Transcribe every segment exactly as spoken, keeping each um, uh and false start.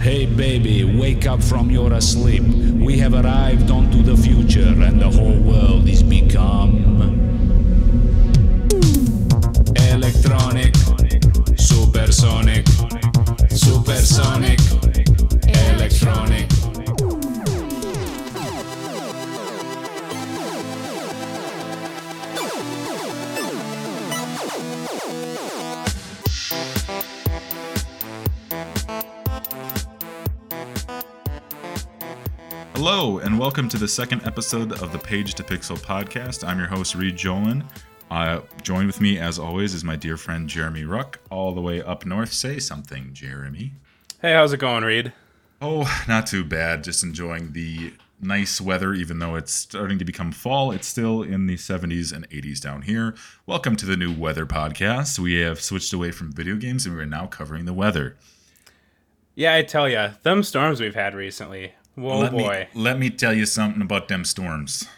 Hey baby, wake up from your asleep. We have arrived onto the future and the whole world is become... Electronic, supersonic, supersonic, electronic. Hello, and welcome to the second episode of the Page to Pixel podcast. I'm your host, Reed Jolin. Uh, joined with me, as always, is my dear friend, Jeremy Ruck, all the way up north. Say something, Jeremy. Hey, how's it going, Reed? Oh, not too bad. Just enjoying the nice weather, even though it's starting to become fall. It's still in the seventies and eighties down here. Welcome to the new weather podcast. We have switched away from video games, and we are now covering the weather. Yeah, I tell ya, them storms we've had recently... Whoa, let boy. Me, let me tell you something about them storms.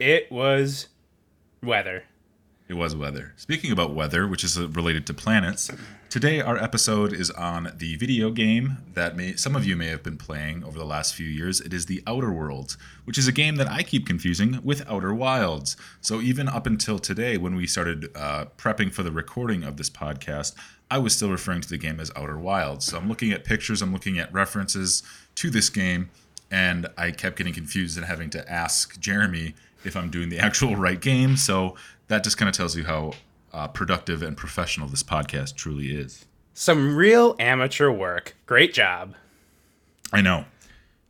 It was weather. It was weather. Speaking about weather, which is related to planets, today our episode is on the video game that may, some of you may have been playing over the last few years. It is The Outer Worlds, which is a game that I keep confusing with Outer Wilds. So even up until today, when we started uh, prepping for the recording of this podcast, I was still referring to the game as Outer Wilds. So I'm looking at pictures, I'm looking at references to this game, and I kept getting confused and having to ask Jeremy if I'm doing the actual right game. So that just kind of tells you how uh, productive and professional this podcast truly is. Some real amateur work. Great job. I know.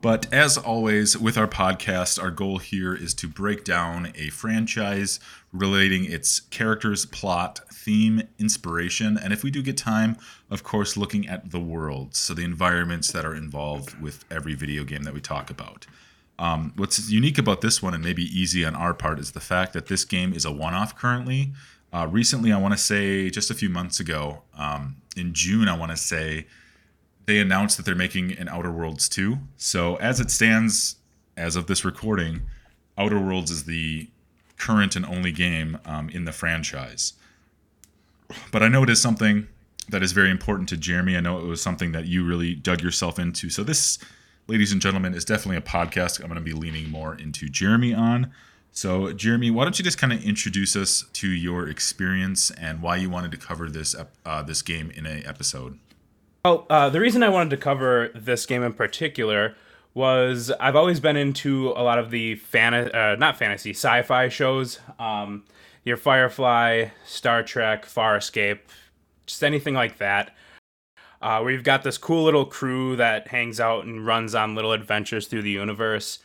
But as always, with our podcast, our goal here is to break down a franchise relating its characters, plot, theme, inspiration, and if we do get time, of course, looking at the world, so the environments that are involved with every video game that we talk about. Um, what's unique about this one, and maybe easy on our part, is the fact that this game is a one-off currently. Uh, recently, I want to say just a few months ago, um, in June, I want to say, they announced that they're making an Outer Worlds two. So as it stands, as of this recording, Outer Worlds is the current and only game um, in the franchise. But I know it is something that is very important to Jeremy. I know it was something that you really dug yourself into. So this, ladies and gentlemen, is definitely a podcast I'm going to be leaning more into Jeremy on. So Jeremy, why don't you just kind of introduce us to your experience and why you wanted to cover this uh, this game in an episode? Well, uh, the reason I wanted to cover this game in particular was I've always been into a lot of the fan- uh, not fantasy, sci-fi shows. Um, your Firefly, Star Trek, Far Escape, just anything like that. Uh, we've got this cool little crew that hangs out and runs on little adventures through the universe.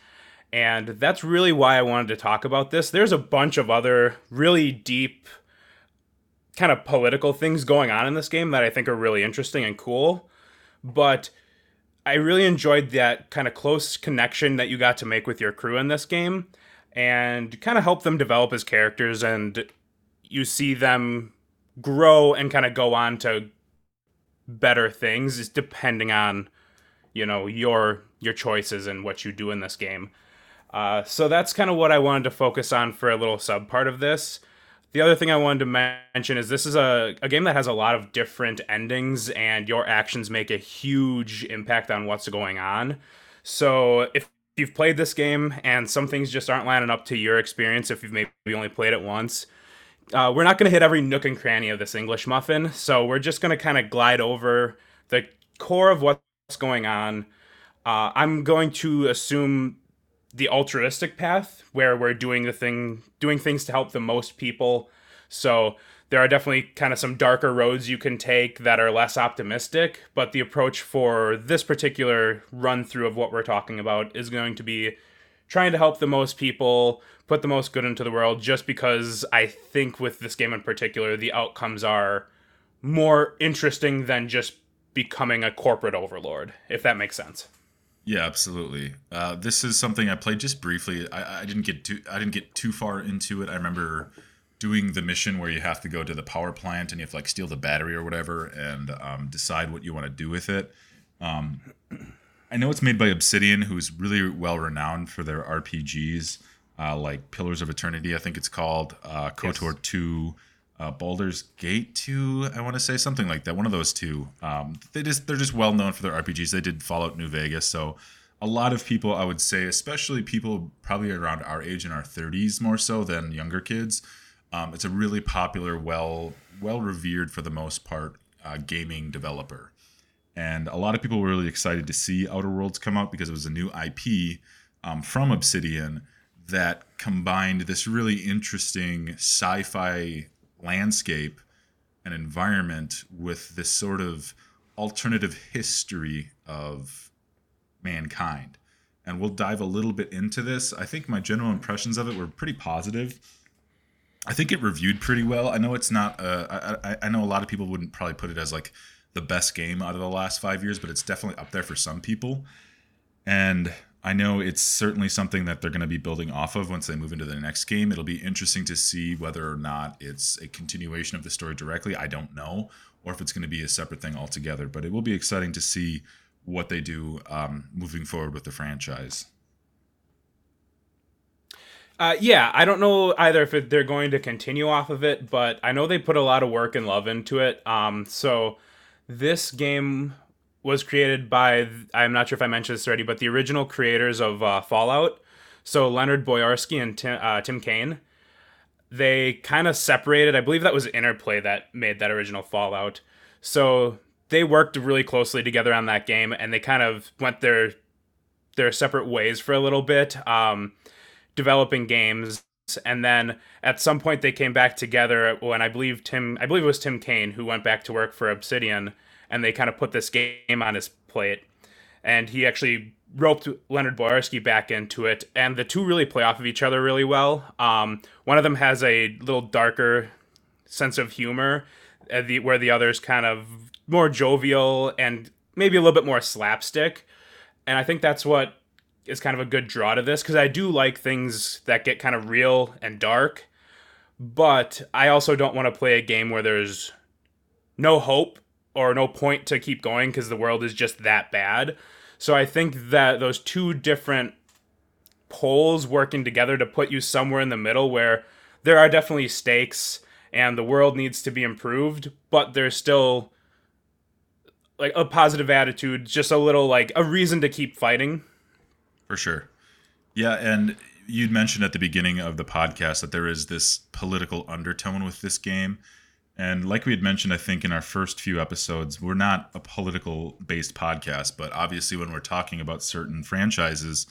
And that's really why I wanted to talk about this. There's a bunch of other really deep kind of political things going on in this game that I think are really interesting and cool. But I really enjoyed that kind of close connection that you got to make with your crew in this game and kind of help them develop as characters, and you see them grow and kind of go on to better things just depending on, you know, your your choices and what you do in this game. Uh, so that's kind of what I wanted to focus on for a little sub part of this. The other thing I wanted to mention is this is a, a game that has a lot of different endings, and your actions make a huge impact on what's going on. So if you've played this game and some things just aren't lining up to your experience, if you've maybe only played it once, uh, we're not going to hit every nook and cranny of this English muffin. So we're just going to kind of glide over the core of what's going on. Uh, I'm going to assume the altruistic path, where we're doing the thing, doing things to help the most people. So there are definitely kind of some darker roads you can take that are less optimistic, but the approach for this particular run through of what we're talking about is going to be trying to help the most people, put the most good into the world, just because I think with this game in particular, the outcomes are more interesting than just becoming a corporate overlord, if that makes sense. Yeah, absolutely. Uh, this is something I played just briefly. I, I didn't get too I didn't get too far into it. I remember doing the mission where you have to go to the power plant and you have to like steal the battery or whatever and um, decide what you want to do with it. Um, I know it's made by Obsidian, who's really well renowned for their R P Gs, uh, like Pillars of Eternity, I think it's called, uh, KOTOR two, uh, Baldur's Gate two, I want to say, something like that. One of those two. Um, they just they're just well known for their R P Gs. They did Fallout New Vegas, so a lot of people, I would say, especially people probably around our age in our thirties, more so than younger kids. Um, it's a really popular, well well revered for the most part, uh, gaming developer. And a lot of people were really excited to see Outer Worlds come out because it was a new I P um, from Obsidian that combined this really interesting sci-fi landscape and environment with this sort of alternative history of mankind. And we'll dive a little bit into this. I think my general impressions of it were pretty positive. I think it reviewed pretty well. I know it's not, uh, I, I know a lot of people wouldn't probably put it as like the best game out of the last five years, but it's definitely up there for some people. And I know it's certainly something that they're going to be building off of once they move into the next game. It'll be interesting to see whether or not it's a continuation of the story directly. I don't know, or if it's going to be a separate thing altogether, but it will be exciting to see what they do um, moving forward with the franchise. Uh, yeah, I don't know either if they're going to continue off of it, but I know they put a lot of work and love into it. Um, so this game was created by, I'm not sure if I mentioned this already, but the original creators of uh, Fallout. So Leonard Boyarsky and Tim, uh, Tim Cain, they kind of separated. I believe that was Interplay that made that original Fallout. So they worked really closely together on that game, and they kind of went their their separate ways for a little bit, um, developing games. And then at some point they came back together when I believe Tim, I believe it was Tim Cain who went back to work for Obsidian, and they kind of put this game on his plate, and he actually roped Leonard Boyarsky back into it. And the two really play off of each other really well. Um, one of them has a little darker sense of humor, uh, the, where the other's kind of more jovial and maybe a little bit more slapstick. And I think that's what is kind of a good draw to this, because I do like things that get kind of real and dark, but I also don't want to play a game where there's no hope or no point to keep going because the world is just that bad. So I think that those two different poles working together to put you somewhere in the middle where there are definitely stakes and the world needs to be improved, but there's still like a positive attitude, just a little like a reason to keep fighting. For sure. Yeah, and you'd mentioned at the beginning of the podcast that there is this political undertone with this game. And like we had mentioned, I think, in our first few episodes, we're not a political-based podcast, but obviously when we're talking about certain franchises,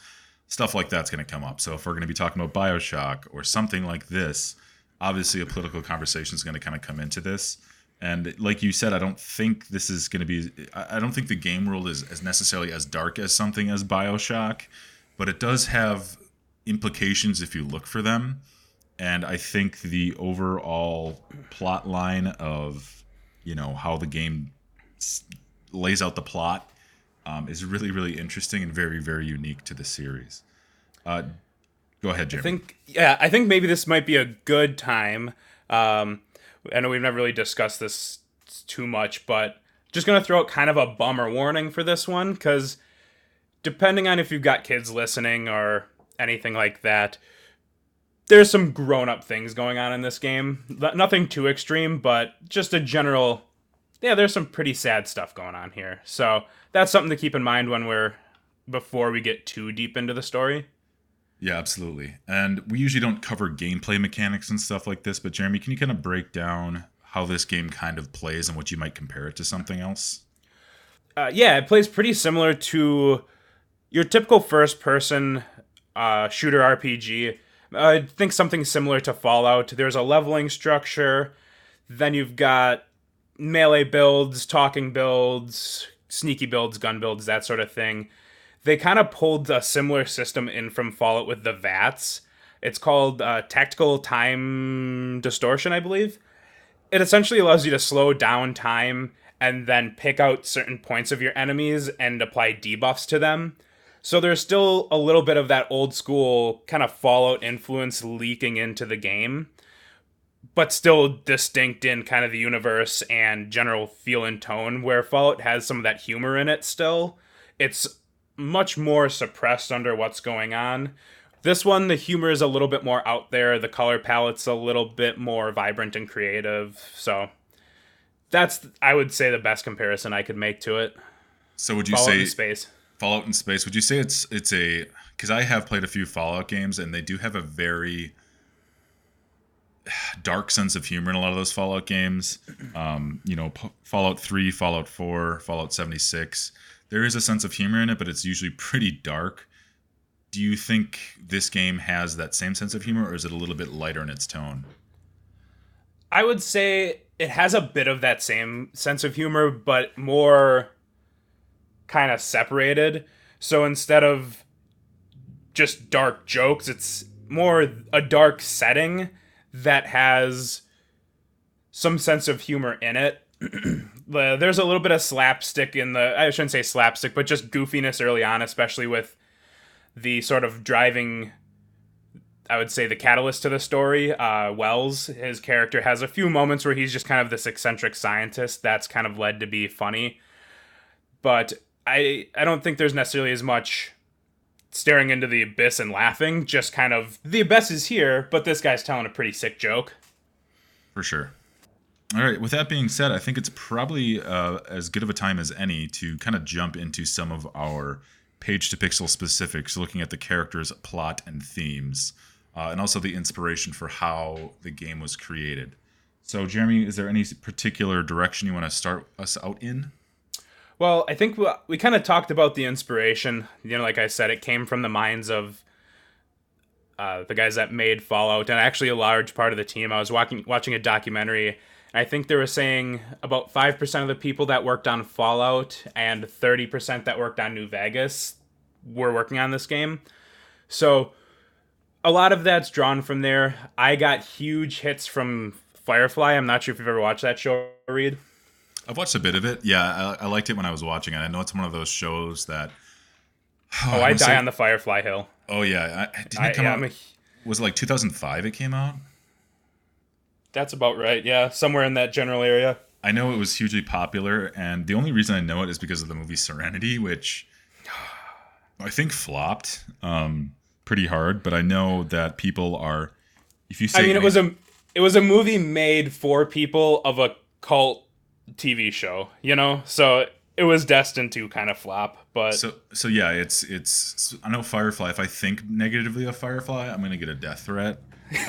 stuff like that's going to come up. So if we're going to be talking about BioShock or something like this, obviously a political conversation is going to kind of come into this. And like you said, I don't think this is going to be... I don't think the game world is as necessarily as dark as something as BioShock, but it does have implications if you look for them. And I think the overall plot line of, you know, how the game s- lays out the plot um, is really, really interesting and very, very unique to the series. Uh, go ahead, Jeremy. I think, yeah, I think maybe this might be a good time. Um, I know we've never really discussed this too much, but just going to throw out kind of a bummer warning for this one, because depending on if you've got kids listening or anything like that, there's some grown-up things going on in this game. Nothing too extreme, but just a general... Yeah, there's some pretty sad stuff going on here. So that's something to keep in mind when we're... before we get too deep into the story. Yeah, absolutely. And we usually don't cover gameplay mechanics and stuff like this, but Jeremy, can you kind of break down how this game kind of plays and what you might compare it to something else? Uh, yeah, it plays pretty similar to your typical first-person uh, shooter R P G. I think something similar to Fallout. There's a leveling structure. Then you've got melee builds, talking builds, sneaky builds, gun builds, that sort of thing. They kind of pulled a similar system in from Fallout with the V A Ts. It's called uh, Tactical Time Distortion, I believe. It essentially allows you to slow down time and then pick out certain points of your enemies and apply debuffs to them. So there's still a little bit of that old school kind of Fallout influence leaking into the game, but still distinct in kind of the universe and general feel and tone, where Fallout has some of that humor in it still. It's much more suppressed under what's going on. This one, the humor is a little bit more out there. The color palette's a little bit more vibrant and creative. So that's, I would say, the best comparison I could make to it. So would you Fallout say... Fallout in Space. Fallout in Space. Would you say it's it's a... Because I have played a few Fallout games, and they do have a very dark sense of humor in a lot of those Fallout games. Um, you know, Fallout three, Fallout four, Fallout seventy-six. There is a sense of humor in it, but it's usually pretty dark. Do you think this game has that same sense of humor, or is it a little bit lighter in its tone? I would say it has a bit of that same sense of humor, but more kind of separated. So instead of just dark jokes, it's more a dark setting that has some sense of humor in it. There's a little bit of slapstick in the... I shouldn't say slapstick, but just goofiness early on, especially with the sort of driving, I would say, the catalyst to the story, uh, Wells. His character has a few moments where he's just kind of this eccentric scientist that's kind of led to be funny. But I I don't think there's necessarily as much staring into the abyss and laughing, just kind of, the abyss is here, but this guy's telling a pretty sick joke. For sure. All right, with that being said, I think it's probably uh, as good of a time as any to kind of jump into some of our page-to-pixel specifics, looking at the characters, plot, and themes, uh, and also the inspiration for how the game was created. So, Jeremy, is there any particular direction you want to start us out in? Well, I think we, we kind of talked about the inspiration. You know, like I said, it came from the minds of uh, the guys that made Fallout, and actually a large part of the team. I was walking, watching a documentary, and I think they were saying about five percent of the people that worked on Fallout and thirty percent that worked on New Vegas were working on this game. So a lot of that's drawn from there. I got huge hits from Firefly. I'm not sure if you've ever watched that show, Reed. I've watched a bit of it. Yeah, I, I liked it when I was watching it. I know it's one of those shows that... Oh, oh I die say, on the Firefly Hill. Oh, yeah. I, didn't I, it come yeah, out? A, was it like two thousand five it came out? That's about right, yeah. Somewhere in that general area. I know it was hugely popular, and the only reason I know it is because of the movie Serenity, which I think flopped um, pretty hard. But I know that people are... If you say, I mean, it was a it was a movie made for people of a cult T V show, you know, so it was destined to kind of flop. But so so yeah, it's it's I know Firefly, if I think negatively of Firefly, I'm gonna get a death threat.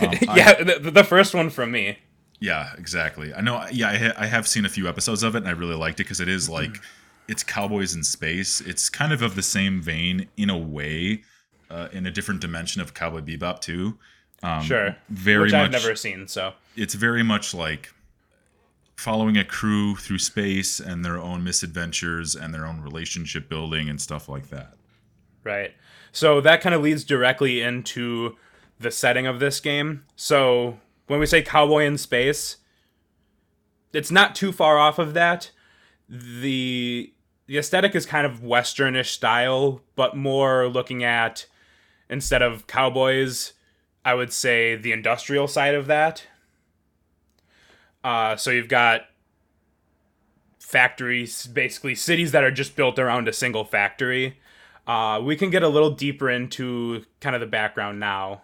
Um, yeah, I, the, the first one from me. Yeah, exactly. I know. Yeah, I, ha- I have seen a few episodes of it, and I really liked it because it is like it's Cowboys in Space. It's kind of of the same vein in a way, uh, in a different dimension of Cowboy Bebop too. Um, sure. Very Which I've much, never seen. So it's very much like following a crew through space and their own misadventures and their own relationship building and stuff like that. Right. So that kind of leads directly into the setting of this game. So when we say Cowboy in Space, it's not too far off of that. The the aesthetic is kind of Westernish style, but more looking at, instead of cowboys, I would say the industrial side of that. Uh, so you've got factories, basically cities that are just built around a single factory. Uh, we can get a little deeper into kind of the background now.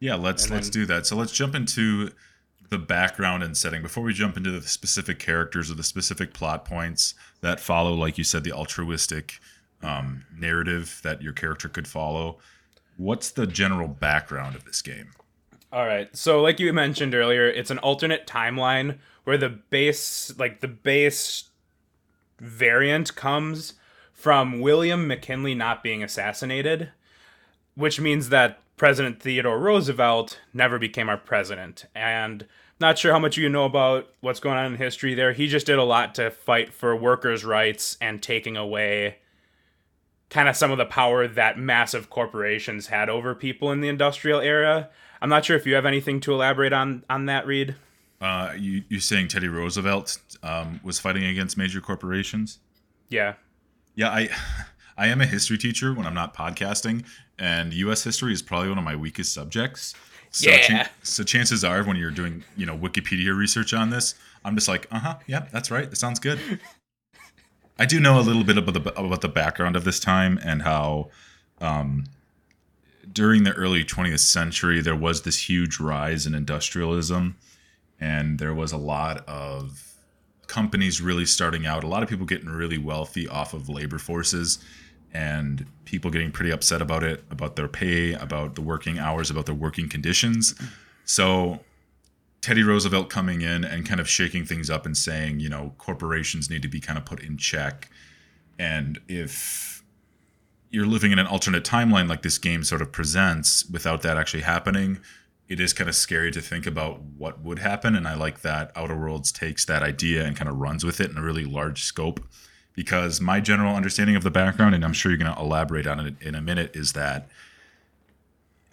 Yeah, let's and let's then, do that. So let's jump into the background and setting. Before we jump into the specific characters or the specific plot points that follow, like you said, the altruistic um, narrative that your character could follow, what's the general background of this game? All right. So like you mentioned earlier, it's an alternate timeline where the base, like the base variant comes from William McKinley not being assassinated, which means that President Theodore Roosevelt never became our president. And not sure how much you know about what's going on in history there. He just did a lot to fight for workers' rights and taking away kind of some of the power that massive corporations had over people in the industrial era. I'm not sure if you have anything to elaborate on, on that, Reed. Uh, you, you're saying Teddy Roosevelt um, was fighting against major corporations? Yeah. Yeah, I I am a history teacher when I'm not podcasting, and U S history is probably one of my weakest subjects. So yeah. Chan- so chances are when you're doing, you know, Wikipedia research on this, I'm just like, uh-huh, yeah, that's right. That sounds good. I do know a little bit about the about the background of this time and how... Um, during the early twentieth century, there was this huge rise in industrialism, and there was a lot of companies really starting out, a lot of people getting really wealthy off of labor forces, and people getting pretty upset about it, about their pay, about the working hours, about their working conditions. So Teddy Roosevelt coming in and kind of shaking things up and saying, you know, corporations need to be kind of put in check. And if you're living in an alternate timeline like this game sort of presents without that actually happening, it is kind of scary to think about what would happen. And I like that Outer Worlds takes that idea and kind of runs with it in a really large scope, because my general understanding of the background, and I'm sure you're going to elaborate on it in a minute, is that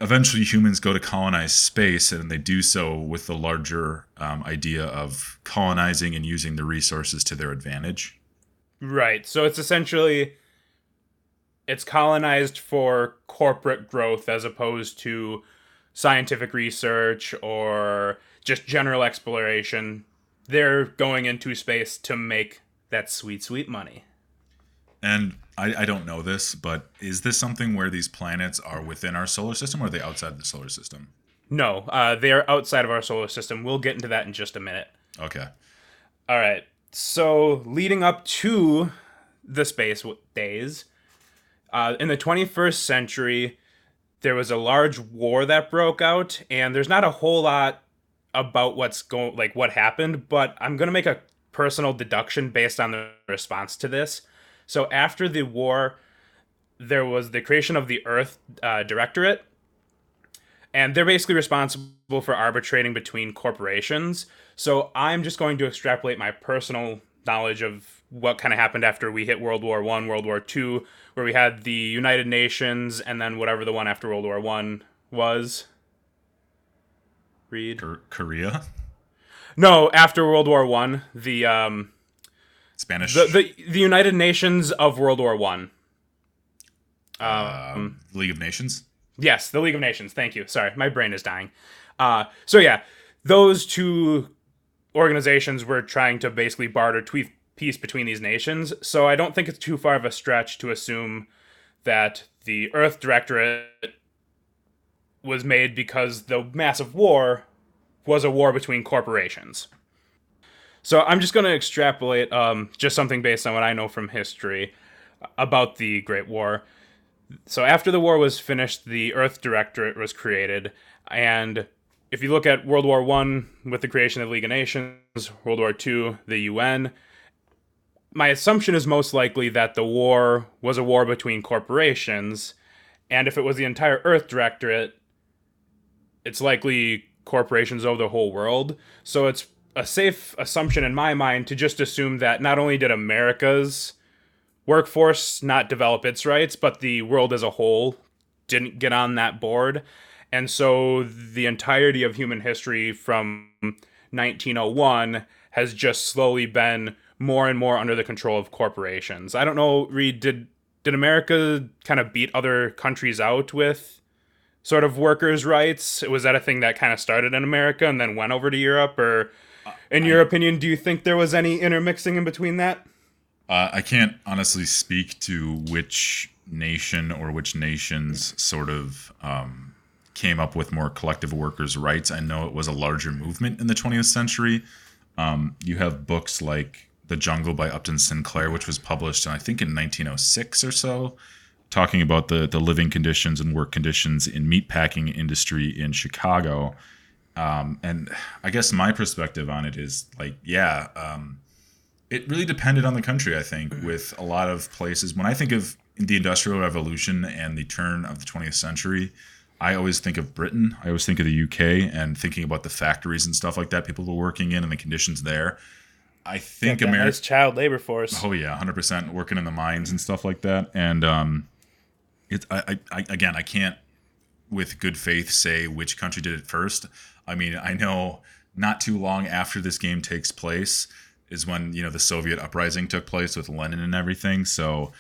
eventually humans go to colonize space, and they do so with the larger um, idea of colonizing and using the resources to their advantage. Right. So it's essentially, it's colonized for corporate growth as opposed to scientific research or just general exploration. They're going into space to make that sweet, sweet money. And I, I don't know this, but is this something where these planets are within our solar system, or are they outside the solar system? No, uh, they are outside of our solar system. We'll get into that in just a minute. Okay. All right. So leading up to the space days, uh, in the twenty-first century, there was a large war that broke out, and there's not a whole lot about what's going, like what happened, but I'm going to make a personal deduction based on the response to this. So after the war, there was the creation of the Earth uh, Directorate, and they're basically responsible for arbitrating between corporations. So I'm just going to extrapolate my personal knowledge of what kind of happened after we hit World War One, World War Two, where we had the United Nations, and then whatever the one after World War One was. Reed? Korea? No, after World War One, the... Um, Spanish. The, the the United Nations of World War One. Um, uh, League of Nations? Yes, the League of Nations. Thank you. Sorry, my brain is dying. Uh, so yeah, those two organizations were trying to basically barter tweet peace between these nations. So I don't think it's too far of a stretch to assume that the Earth Directorate was made because the massive war was a war between corporations. So I'm just going to extrapolate um, just something based on what I know from history about the Great War. So after the war was finished, the Earth Directorate was created. And if you look at World War One with the creation of the League of Nations, World War Two, the U N, my assumption is most likely that the war was a war between corporations. And if it was the entire Earth Directorate, it's likely corporations over the whole world. So it's a safe assumption in my mind to just assume that not only did America's workforce not develop its rights, but the world as a whole didn't get on that board. And so the entirety of human history from nineteen oh one has just slowly been more and more under the control of corporations. I don't know, Reed, did, did America kind of beat other countries out with sort of workers' rights? Was that a thing that kind of started in America and then went over to Europe, or... In your opinion, do you think there was any intermixing in between that? Uh, I can't honestly speak to which nation or which nations sort of um, came up with more collective workers' rights. I know it was a larger movement in the twentieth century. Um, you have books like The Jungle by Upton Sinclair, which was published, I think, in nineteen oh six or so, talking about the, the living conditions and work conditions in meatpacking industry in Chicago. Um, and I guess my perspective on it is like, yeah, um, it really depended on the country, I think, with a lot of places. When I think of the Industrial Revolution and the turn of the twentieth century, I always think of Britain. I always think of the U K, and thinking about the factories and stuff like that people were working in and the conditions there. I think America... Nice child labor force. Oh, yeah, one hundred percent working in the mines and stuff like that. And um, it's, I, I, again, I can't with good faith say which country did it first. I mean, I know not too long after this game takes place is when, you know, the Soviet uprising took place with Lenin and everything. So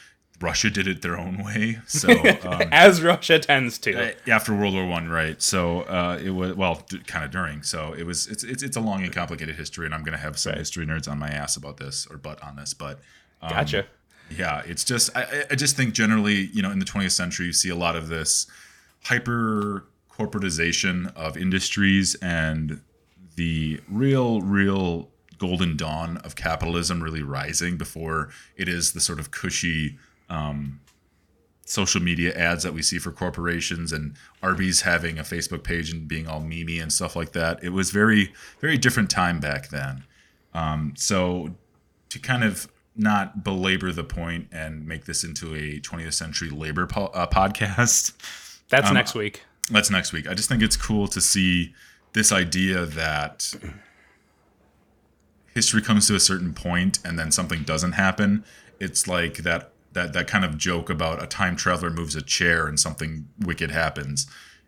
Russia did it their own way. So um, as Russia tends to after World War One, right? So uh, it was well, d- kind of during. So it was. It's it's it's a long and complicated history, and I'm gonna have some right. history nerds on my ass about this or butt on this. But um, gotcha. Yeah, it's just I I just think generally, you know, in the twentieth century you see a lot of this hyper corporatization of industries and the real, real golden dawn of capitalism really rising before it is the sort of cushy um, social media ads that we see for corporations and Arby's having a Facebook page and being all memey and stuff like that. It was very, very different time back then. Um, so to kind of not belabor the point and make this into a twentieth century labor po- uh, podcast. That's um, next week. That's next week. I just think it's cool to see this idea that history comes to a certain point and then something doesn't happen. It's like that that that kind of joke about a time traveler moves a chair and something wicked happens.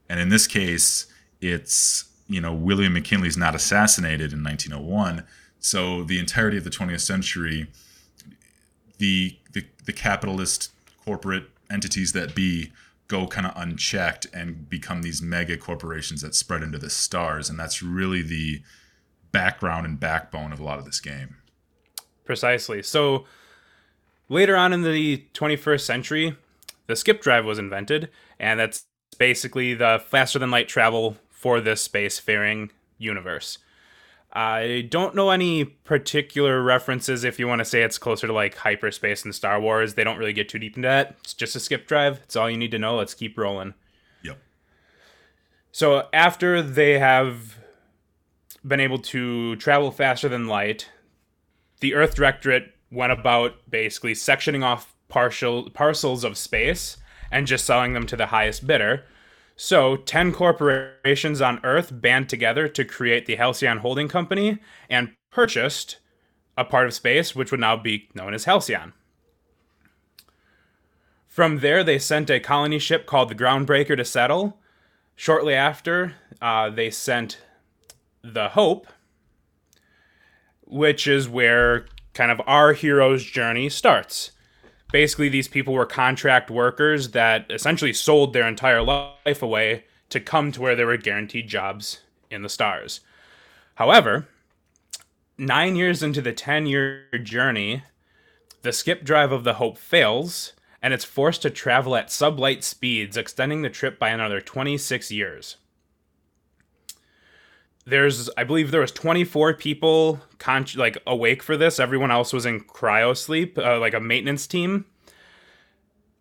And in this case, it's, you know, William McKinley's not assassinated in nineteen oh one. So the entirety of the twentieth century, the the, the capitalist corporate entities that be go kind of unchecked and become these mega corporations that spread into the stars. And that's really the background and backbone of a lot of this game. Precisely. So later on in the twenty-first century, the skip drive was invented. And that's basically the faster than light travel for this spacefaring universe. I don't know any particular references if you want to say it's closer to like hyperspace and Star Wars. They don't really get too deep into that. It's just a skip drive. It's all you need to know. Let's keep rolling. Yep. So after they have been able to travel faster than light, the Earth Directorate went about basically sectioning off partial parcels of space and just selling them to the highest bidder. So, ten corporations on Earth band together to create the Halcyon Holding Company and purchased a part of space, which would now be known as Halcyon. From there, they sent a colony ship called the Groundbreaker to settle. Shortly after, uh, they sent the Hope, which is where kind of our hero's journey starts. Basically, these people were contract workers that essentially sold their entire life away to come to where they were guaranteed jobs in the stars. However, nine years into the ten-year journey, the skip drive of the Hope fails, and it's forced to travel at sublight speeds, extending the trip by another twenty-six years. There's, I believe there was twenty-four people con- like awake for this. Everyone else was in cryo sleep, uh, like a maintenance team.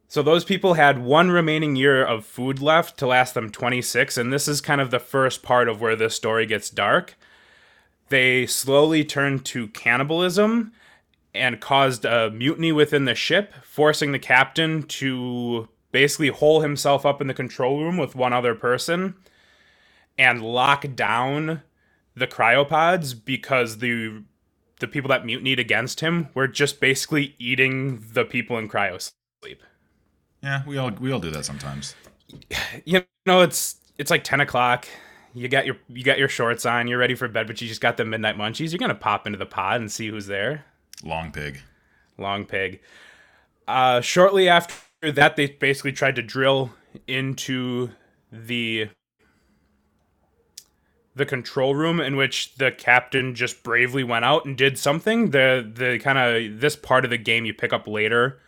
So those people had one remaining year of food left to last them twenty-six. And this is kind of the first part of where this story gets dark. They slowly turned to cannibalism and caused a mutiny within the ship, forcing the captain to basically hole himself up in the control room with one other person and lock down the cryopods because the the people that mutinied against him were just basically eating the people in cryo sleep. Yeah, we all we all do that sometimes. You know, it's it's like ten o'clock. You got your you got your shorts on. You're ready for bed, but you just got the midnight munchies. You're gonna pop into the pod and see who's there. Long pig. Long pig. Uh, shortly after that, they basically tried to drill into the. the control room, in which the captain just bravely went out and did something. The the kind of this part of the game you pick up later,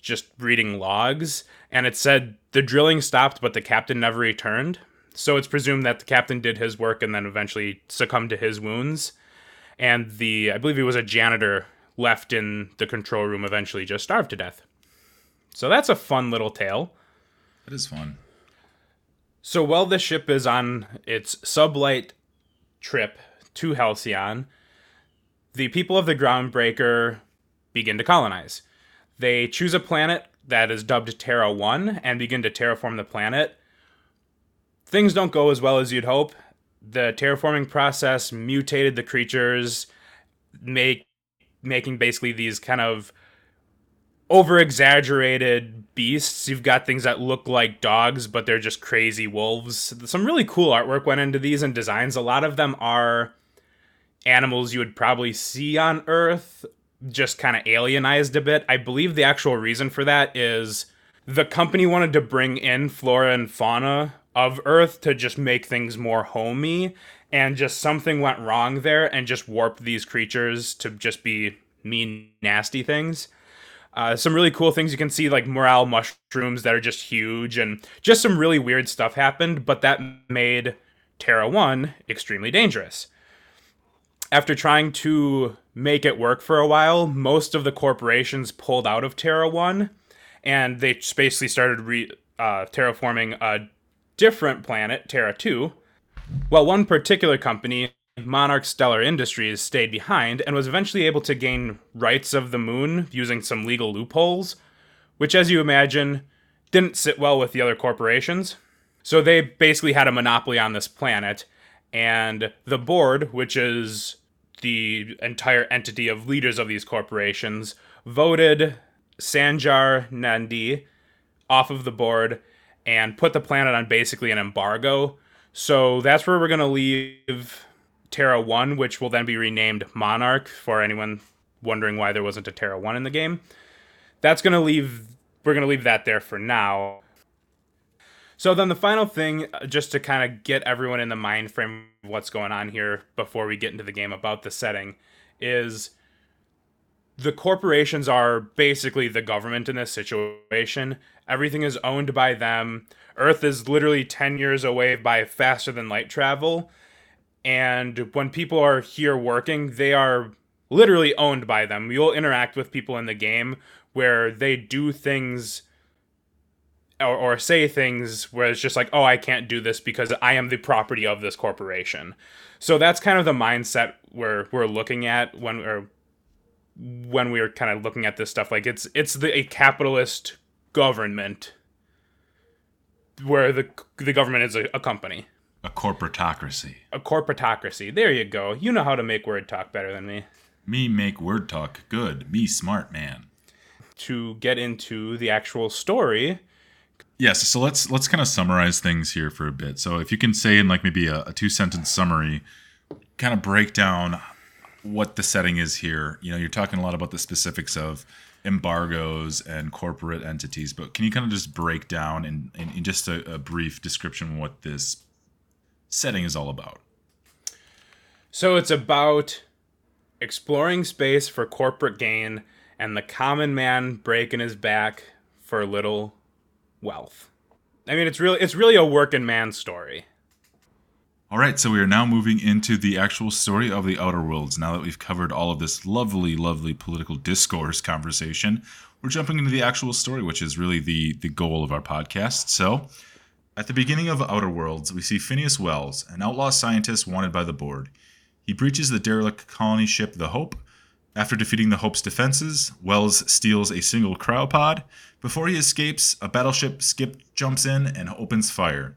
just reading logs, and it said the drilling stopped, but the captain never returned. So it's presumed that the captain did his work and then eventually succumbed to his wounds. And the, I believe it was a janitor left in the control room, eventually just starved to death. So that's a fun little tale. That is fun. So while the ship is on its sublight trip to Halcyon, the people of the Groundbreaker begin to colonize. They choose a planet that is dubbed Terra one and begin to terraform the planet. Things don't go as well as you'd hope. The terraforming process mutated the creatures, make, making basically these kind of over-exaggerated beasts. You've got things that look like dogs, but they're just crazy wolves. Some really cool artwork went into these and designs. A lot of them are animals you would probably see on Earth, just kind of alienized a bit. I believe the actual reason for that is the company wanted to bring in flora and fauna of Earth to just make things more homey, and just something went wrong there and just warped these creatures to just be mean, nasty things. Uh, some really cool things. You can see like morale mushrooms that are just huge, and just some really weird stuff happened, but that made Terra one extremely dangerous. After trying to make it work for a while, most of the corporations pulled out of Terra one, and they basically started re- uh, terraforming a different planet, Terra two. Well, one particular company, Monarch Stellar Industries, stayed behind and was eventually able to gain rights of the moon using some legal loopholes, which, as you imagine, didn't sit well with the other corporations. So they basically had a monopoly on this planet, and the board, which is the entire entity of leaders of these corporations, voted Sanjar Nandi off of the board and put the planet on basically an embargo. So that's where we're going to leave Terra one, which will then be renamed Monarch, for anyone wondering why there wasn't a Terra one in the game. That's going to leave, we're going to leave that there for now. So then the final thing, just to kind of get everyone in the mind frame of what's going on here before we get into the game about the setting, is the corporations are basically the government in this situation. Everything is owned by them. Earth is literally ten years away by faster than light travel. And when people are here working, they are literally owned by them. You'll interact with people in the game where they do things or, or say things where it's just like, oh, I can't do this because I am the property of this corporation. So that's kind of the mindset we're, we're looking at when we're, when we were kind of looking at this stuff. Like it's it's the, a capitalist government where the the government is a, a company. A corporatocracy. A corporatocracy. There you go. You know how to make word talk better than me. Me make word talk good. Me smart man. To get into the actual story. Yes. So let's let's kind of summarize things here for a bit. So if you can say in like maybe a, a two sentence summary, kind of break down what the setting is here. You know, you're talking a lot about the specifics of embargoes and corporate entities, but can you kind of just break down in, in, in just a, a brief description what this setting is all about? So it's about exploring space for corporate gain and the common man breaking his back for little wealth. I mean, it's really it's really a working man story. All right, so we are now moving into the actual story of The Outer Worlds. Now that we've covered all of this lovely, lovely political discourse conversation, we're jumping into the actual story, which is really the, the goal of our podcast. So at the beginning of Outer Worlds, we see Phineas Welles, an outlaw scientist wanted by the board. He breaches the derelict colony ship, the Hope. After defeating the Hope's defenses, Welles steals a single cryopod. Before he escapes, a battleship Skip jumps in and opens fire.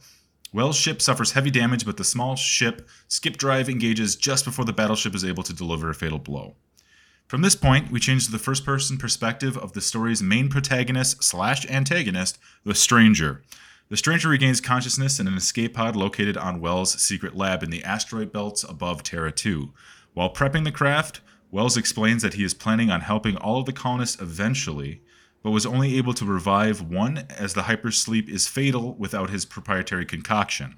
Welles' ship suffers heavy damage, but the small ship Skip Drive engages just before the battleship is able to deliver a fatal blow. From this point, we change to the first-person perspective of the story's main protagonist slash antagonist, the Stranger. The Stranger regains consciousness in an escape pod located on Welles' secret lab in the asteroid belts above Terra two. While prepping the craft, Welles explains that he is planning on helping all of the colonists eventually, but was only able to revive one as the hypersleep is fatal without his proprietary concoction.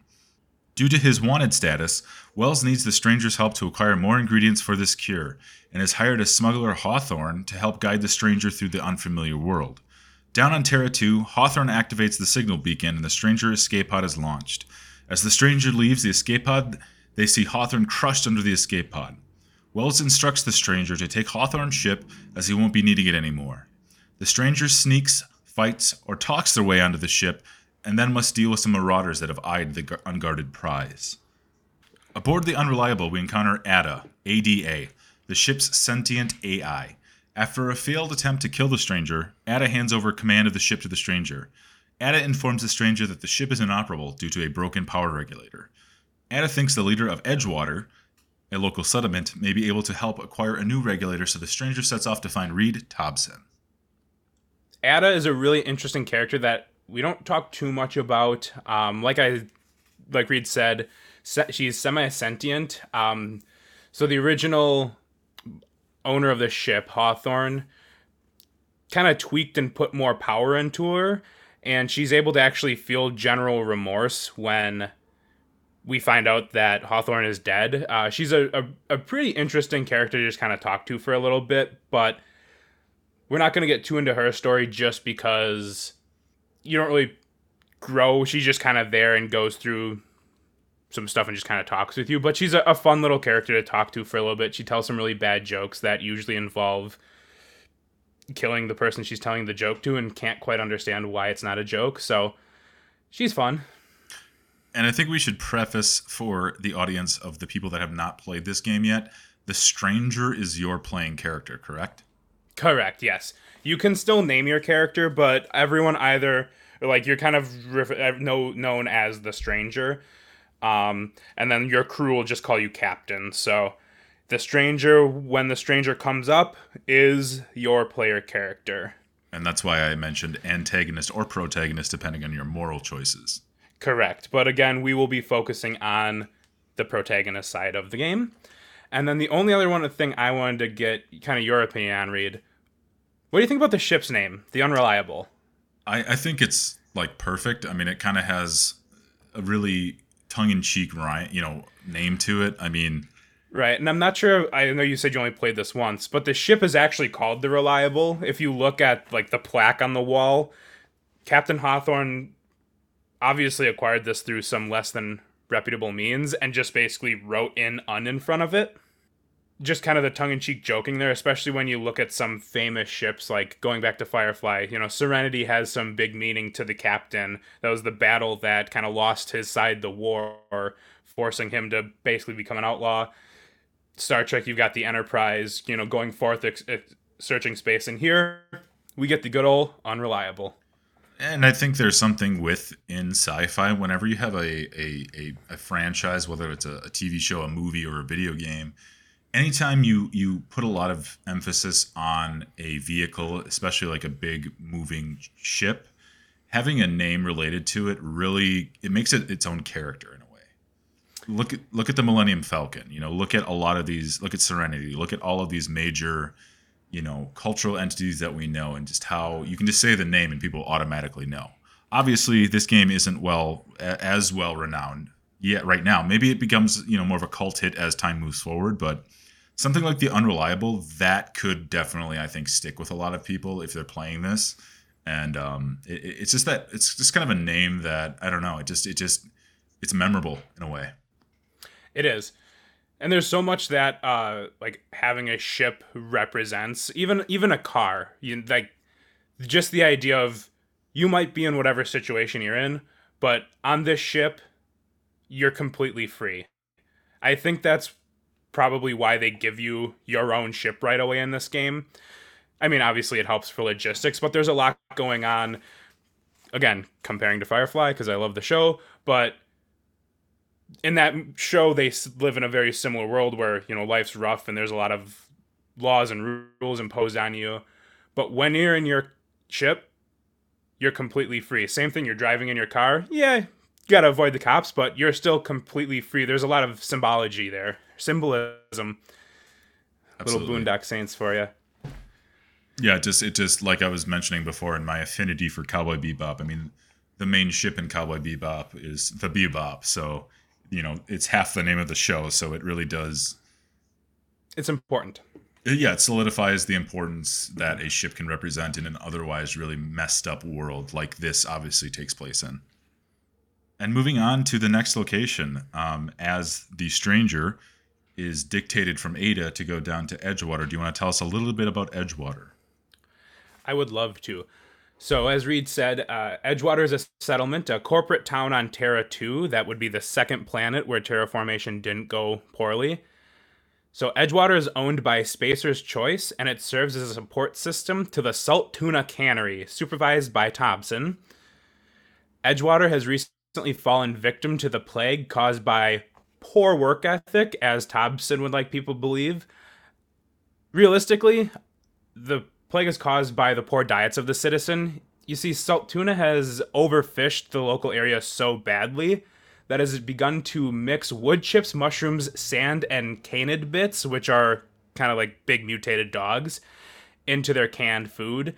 Due to his wanted status, Welles needs the Stranger's help to acquire more ingredients for this cure, and has hired a smuggler, Hawthorne, to help guide the Stranger through the unfamiliar world. Down on Terra two, Hawthorne activates the signal beacon and the Stranger escape pod is launched. As the Stranger leaves the escape pod, they see Hawthorne crushed under the escape pod. Welles instructs the Stranger to take Hawthorne's ship as he won't be needing it anymore. The Stranger sneaks, fights, or talks their way onto the ship and then must deal with some marauders that have eyed the unguarded prize. Aboard the Unreliable, we encounter A D A, A D A, the ship's sentient A I. After a failed attempt to kill the Stranger, Ada hands over command of the ship to the Stranger. Ada informs the Stranger that the ship is inoperable due to a broken power regulator. Ada thinks the leader of Edgewater, a local settlement, may be able to help acquire a new regulator, so the Stranger sets off to find Reed Jolin. Ada is a really interesting character that we don't talk too much about. Um, like I, like Reed said, se- she's semi-sentient. Um, so the original owner of the ship, Hawthorne, kind of tweaked and put more power into her, and she's able to actually feel general remorse when we find out that Hawthorne is dead. Uh, she's a, a, a pretty interesting character to just kind of talk to for a little bit, but we're not going to get too into her story just because you don't really grow. She's just kind of there and goes through some stuff and just kind of talks with you. But she's a, a fun little character to talk to for a little bit. She tells some really bad jokes that usually involve killing the person she's telling the joke to and can't quite understand why it's not a joke. So she's fun. And I think we should preface for the audience of the people that have not played this game yet, The Stranger is your playing character, correct? Correct, yes. You can still name your character, but everyone either, like, you're kind of ref- no, known as The Stranger, um, and then your crew will just call you Captain. So The Stranger, when The Stranger comes up, is your player character. And that's why I mentioned antagonist or protagonist, depending on your moral choices. Correct. But again, we will be focusing on the protagonist side of the game. And then the only other one thing I wanted to get kind of your opinion on, Reed. What do you think about the ship's name, the Unreliable? I, I think it's, like, perfect. I mean, it kind of has a really tongue-in-cheek, you know, name to it. I mean... Right, and I'm not sure, I know you said you only played this once, but the ship is actually called the Reliable. If you look at, like, the plaque on the wall, Captain Hawthorne obviously acquired this through some less than reputable means and just basically wrote in un in front of it. Just kind of the tongue-in-cheek joking there, especially when you look at some famous ships, like going back to Firefly, you know, Serenity has some big meaning to the captain. That was the battle that kind of lost his side the war, forcing him to basically become an outlaw. Star Trek, you've got the Enterprise, you know, going forth, ex- ex- searching space. And here, we get the good old Unreliable. And I think there's something within sci-fi, whenever you have a a, a, a franchise, whether it's a, a T V show, a movie, or a video game, anytime you, you put a lot of emphasis on a vehicle, especially like a big moving ship, having a name related to it really, it makes it its own character in a way. Look at look at the Millennium Falcon, you know, look at a lot of these, look at Serenity, look at all of these major, you know, cultural entities that we know, and just how you can just say the name and people automatically know. Obviously, this game isn't well as well renowned yet right now. Maybe it becomes, you know, more of a cult hit as time moves forward, but something like the Unreliable, that could definitely, I think, stick with a lot of people if they're playing this. And um, it, it's just that it's just kind of a name that, I don't know, it just it just it's memorable in a way. It is. And there's so much that, uh, like, having a ship represents, even even a car. You, like, just the idea of you might be in whatever situation you're in, but on this ship, you're completely free. I think that's probably why they give you your own ship right away in this game. I mean, obviously it helps for logistics, but there's a lot going on. Again, comparing to Firefly, because I love the show, but... in that show, they live in a very similar world where, you know, life's rough and there's a lot of laws and rules imposed on you. But when you're in your ship, you're completely free. Same thing, you're driving in your car. Yeah, you got to avoid the cops, but you're still completely free. There's a lot of symbology there. Symbolism. Absolutely. Little Boondock Saints for you. Yeah, it just, it just, like I was mentioning before in my affinity for Cowboy Bebop, I mean, the main ship in Cowboy Bebop is the Bebop, so... you know, it's half the name of the show, so it really does. It's important. Yeah, it solidifies the importance that a ship can represent in an otherwise really messed up world like this obviously takes place in. And moving on to the next location, um, as the Stranger is dictated from A D A to go down to Edgewater. Do you want to tell us a little bit about Edgewater? I would love to. So, as Reed said, uh, Edgewater is a settlement, a corporate town on Terra two. That would be the second planet where terraformation didn't go poorly. So, Edgewater is owned by Spacer's Choice, and it serves as a support system to the Salt Tuna Cannery, supervised by Thompson. Edgewater has recently fallen victim to the plague caused by poor work ethic, as Thompson would like people to believe. Realistically, the plague is caused by the poor diets of the citizen. You see, salt tuna has overfished the local area so badly that it has begun to mix wood chips, mushrooms, sand, and canid bits, which are kind of like big mutated dogs, into their canned food,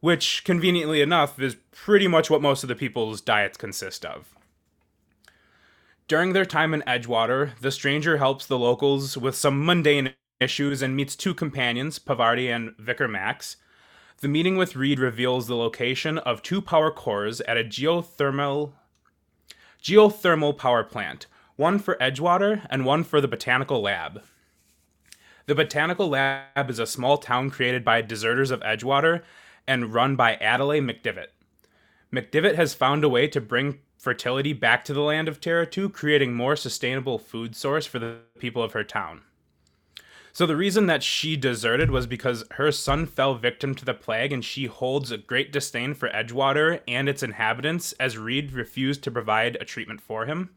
which, conveniently enough, is pretty much what most of the people's diets consist of. During their time in Edgewater, the Stranger helps the locals with some mundane issues and meets two companions, Parvati and Vicar Max. The meeting with Reed reveals the location of two power cores at a geothermal geothermal power plant, one for Edgewater and one for the Botanical Lab. The Botanical Lab is a small town created by deserters of Edgewater and run by Adelaide McDivitt. McDivitt has found a way to bring fertility back to the land of Terra two, creating more sustainable food source for the people of her town. So the reason that she deserted was because her son fell victim to the plague, and she holds a great disdain for Edgewater and its inhabitants, as Reed refused to provide a treatment for him.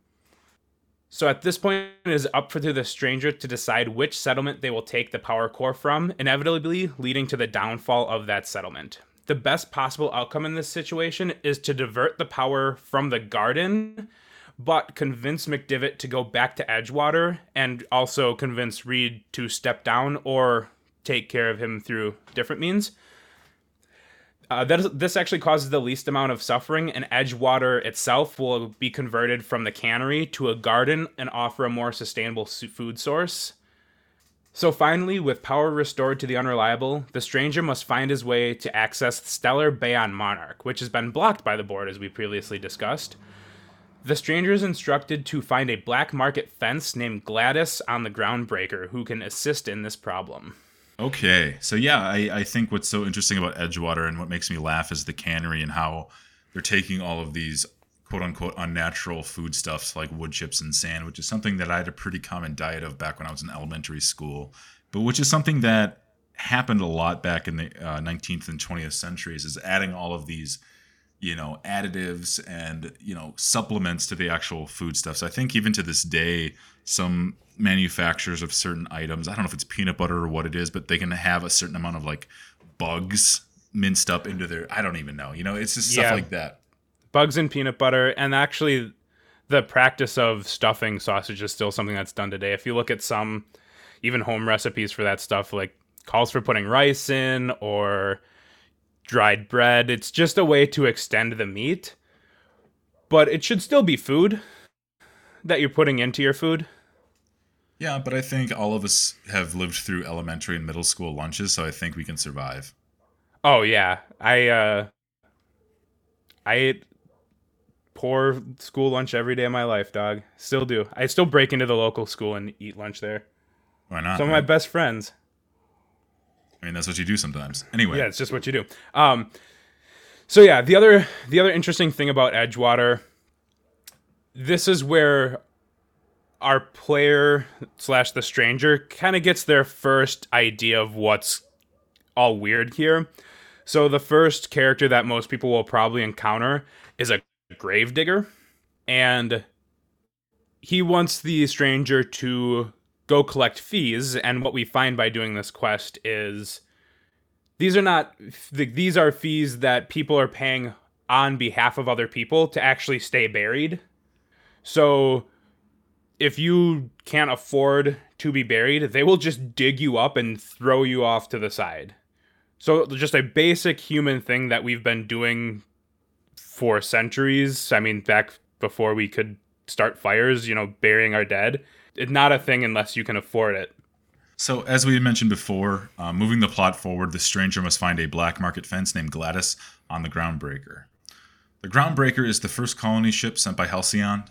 So at this point, it is up for the Stranger to decide which settlement they will take the power core from, inevitably leading to the downfall of that settlement. The best possible outcome in this situation is to divert the power from the garden, but convince McDivitt to go back to Edgewater, and also convince Reed to step down or take care of him through different means. Uh, that is, this actually causes the least amount of suffering, and Edgewater itself will be converted from the cannery to a garden and offer a more sustainable food source. So finally, with power restored to the Unreliable, the Stranger must find his way to access the stellar Bayon Monarch, which has been blocked by the board, as we previously discussed. The Stranger is instructed to find a black market fence named Gladys on the Groundbreaker, who can assist in this problem. Okay, so yeah, I, I think what's so interesting about Edgewater and what makes me laugh is the cannery and how they're taking all of these quote-unquote unnatural foodstuffs like wood chips and sand, which is something that I had a pretty common diet of back when I was in elementary school, but which is something that happened a lot back in the uh, nineteenth and twentieth centuries, is adding all of these, you know, additives and, you know, supplements to the actual foodstuffs. I think even to this day, some manufacturers of certain items, I don't know if it's peanut butter or what it is, but they can have a certain amount of like bugs minced up into their, I don't even know, you know, it's just yeah. stuff like that. Bugs in peanut butter. And actually the practice of stuffing sausage is still something that's done today. If you look at some even home recipes for that stuff, like calls for putting rice in or dried bread. It's just a way to extend the meat, but it should still be food that you're putting into your food. Yeah, but I think all of us have lived through elementary and middle school lunches, so I think we can survive. Oh yeah, I uh, I ate poor school lunch every day of my life, dog. Still do. I still break into the local school and eat lunch there. Why not? Some of my best friends. I mean, that's what you do sometimes. Anyway. Yeah, it's just what you do. Um, so yeah, the other the other interesting thing about Edgewater, this is where our player slash the Stranger kind of gets their first idea of what's all weird here. So the first character that most people will probably encounter is a gravedigger, and he wants the Stranger to go collect fees, and what we find by doing this quest is these are not these are fees that people are paying on behalf of other people to actually stay buried. So if you can't afford to be buried, they will just dig you up and throw you off to the side. So just a basic human thing that we've been doing for centuries. I mean, back before we could start fires, you know, burying our dead. It's not a thing unless you can afford it. So as we mentioned before, uh, moving the plot forward, the Stranger must find a black market fence named Gladys on the Groundbreaker. The Groundbreaker is the first colony ship sent by Halcyon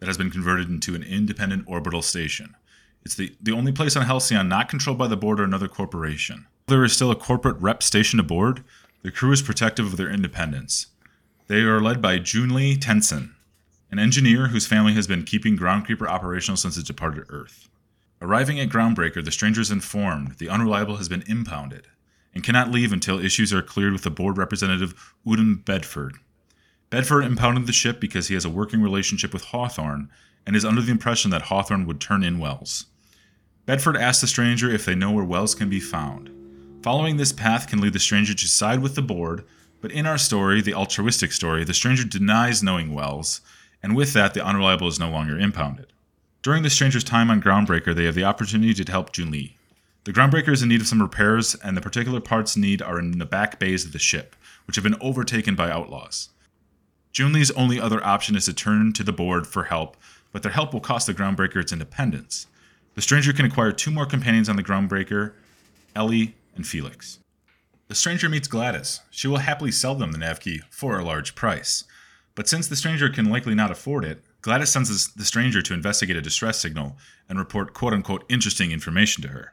that has been converted into an independent orbital station. It's the, the only place on Halcyon not controlled by the board or another corporation. There is still a corporate rep stationed aboard. The crew is protective of their independence. They are led by Junlei Tennyson, an engineer whose family has been keeping Groundkeeper operational since it departed Earth. Arriving at Groundbreaker, the Stranger is informed the Unreliable has been impounded and cannot leave until issues are cleared with the board representative Udom Bedford. Bedford impounded the ship because he has a working relationship with Hawthorne and is under the impression that Hawthorne would turn in Wells. Bedford asks the Stranger if they know where Wells can be found. Following this path can lead the Stranger to side with the board, but in our story, the altruistic story, the Stranger denies knowing Wells, and with that, the Unreliable is no longer impounded. During the Stranger's time on Groundbreaker, they have the opportunity to help Junlei. The Groundbreaker is in need of some repairs, and the particular parts needed are in the back bays of the ship, which have been overtaken by outlaws. Junlei's only other option is to turn to the board for help, but their help will cost the Groundbreaker its independence. The Stranger can acquire two more companions on the Groundbreaker, Ellie and Felix. The Stranger meets Gladys. She will happily sell them the nav key for a large price. But since the Stranger can likely not afford it, Gladys sends the Stranger to investigate a distress signal and report quote-unquote interesting information to her.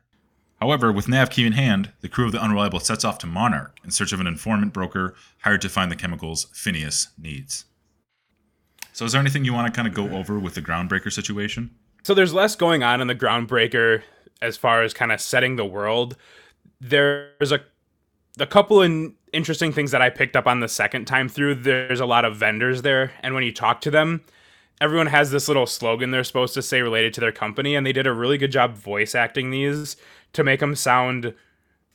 However, with nav key in hand, the crew of the Unreliable sets off to Monarch in search of an informant broker hired to find the chemicals Phineas needs. So is there anything you want to kind of go over with the Groundbreaker situation? So there's less going on in the Groundbreaker as far as kind of setting the world. There's a, a couple of interesting things that I picked up on the second time through. There's a lot of vendors there, and when you talk to them, everyone has this little slogan they're supposed to say related to their company, and they did a really good job voice acting these to make them sound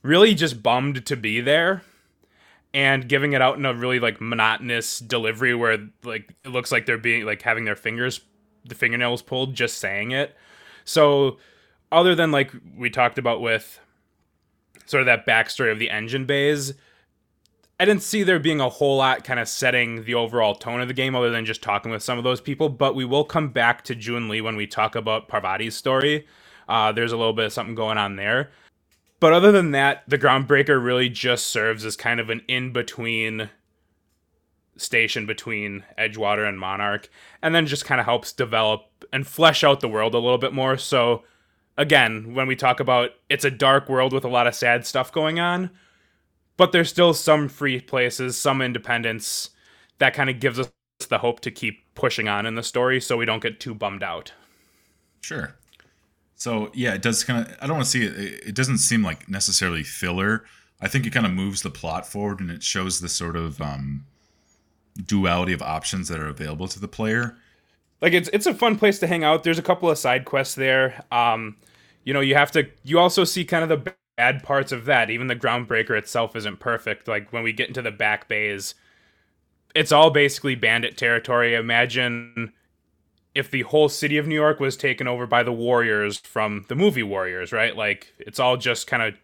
really just bummed to be there and giving it out in a really like monotonous delivery where like it looks like they're being like having their fingers, the fingernails pulled just saying it. So other than like we talked about with sort of that backstory of the engine bays, I didn't see there being a whole lot kind of setting the overall tone of the game other than just talking with some of those people, but we will come back to Junlei when we talk about Parvati's story. Uh, there's a little bit of something going on there. But other than that, the Groundbreaker really just serves as kind of an in-between station between Edgewater and Monarch, and then just kind of helps develop and flesh out the world a little bit more. So again, when we talk about it's a dark world with a lot of sad stuff going on, but there's still some free places, some independence that kind of gives us the hope to keep pushing on in the story so we don't get too bummed out. Sure. So, yeah, it does kind of, I don't want to see it, it doesn't seem like necessarily filler. I think it kind of moves the plot forward and it shows the sort of um, duality of options that are available to the player. Like, it's it's a fun place to hang out. There's a couple of side quests there. Um, you know, you have to, you also see kind of the bad parts of that. Even the Groundbreaker itself isn't perfect. Like when we get into the back bays, it's all basically bandit territory. Imagine if the whole city of New York was taken over by the Warriors from the movie Warriors, right? Like it's all just kind of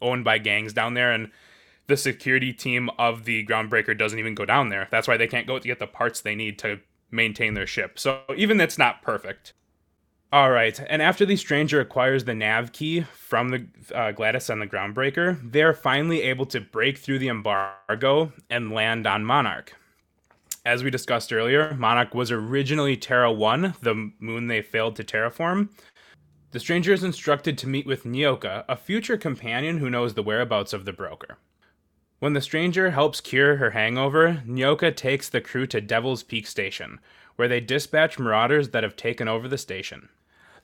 owned by gangs down there, and the security team of the Groundbreaker doesn't even go down there. That's why they can't go to get the parts they need to maintain their ship. So even that's not perfect. All right, and after the Stranger acquires the nav key from the uh, Gladys and the Groundbreaker, they are finally able to break through the embargo and land on Monarch. As we discussed earlier, Monarch was originally Terra one, the moon they failed to terraform. The Stranger is instructed to meet with Nyoka, a future companion who knows the whereabouts of the broker. When the Stranger helps cure her hangover, Nyoka takes the crew to Devil's Peak Station, where they dispatch marauders that have taken over the station.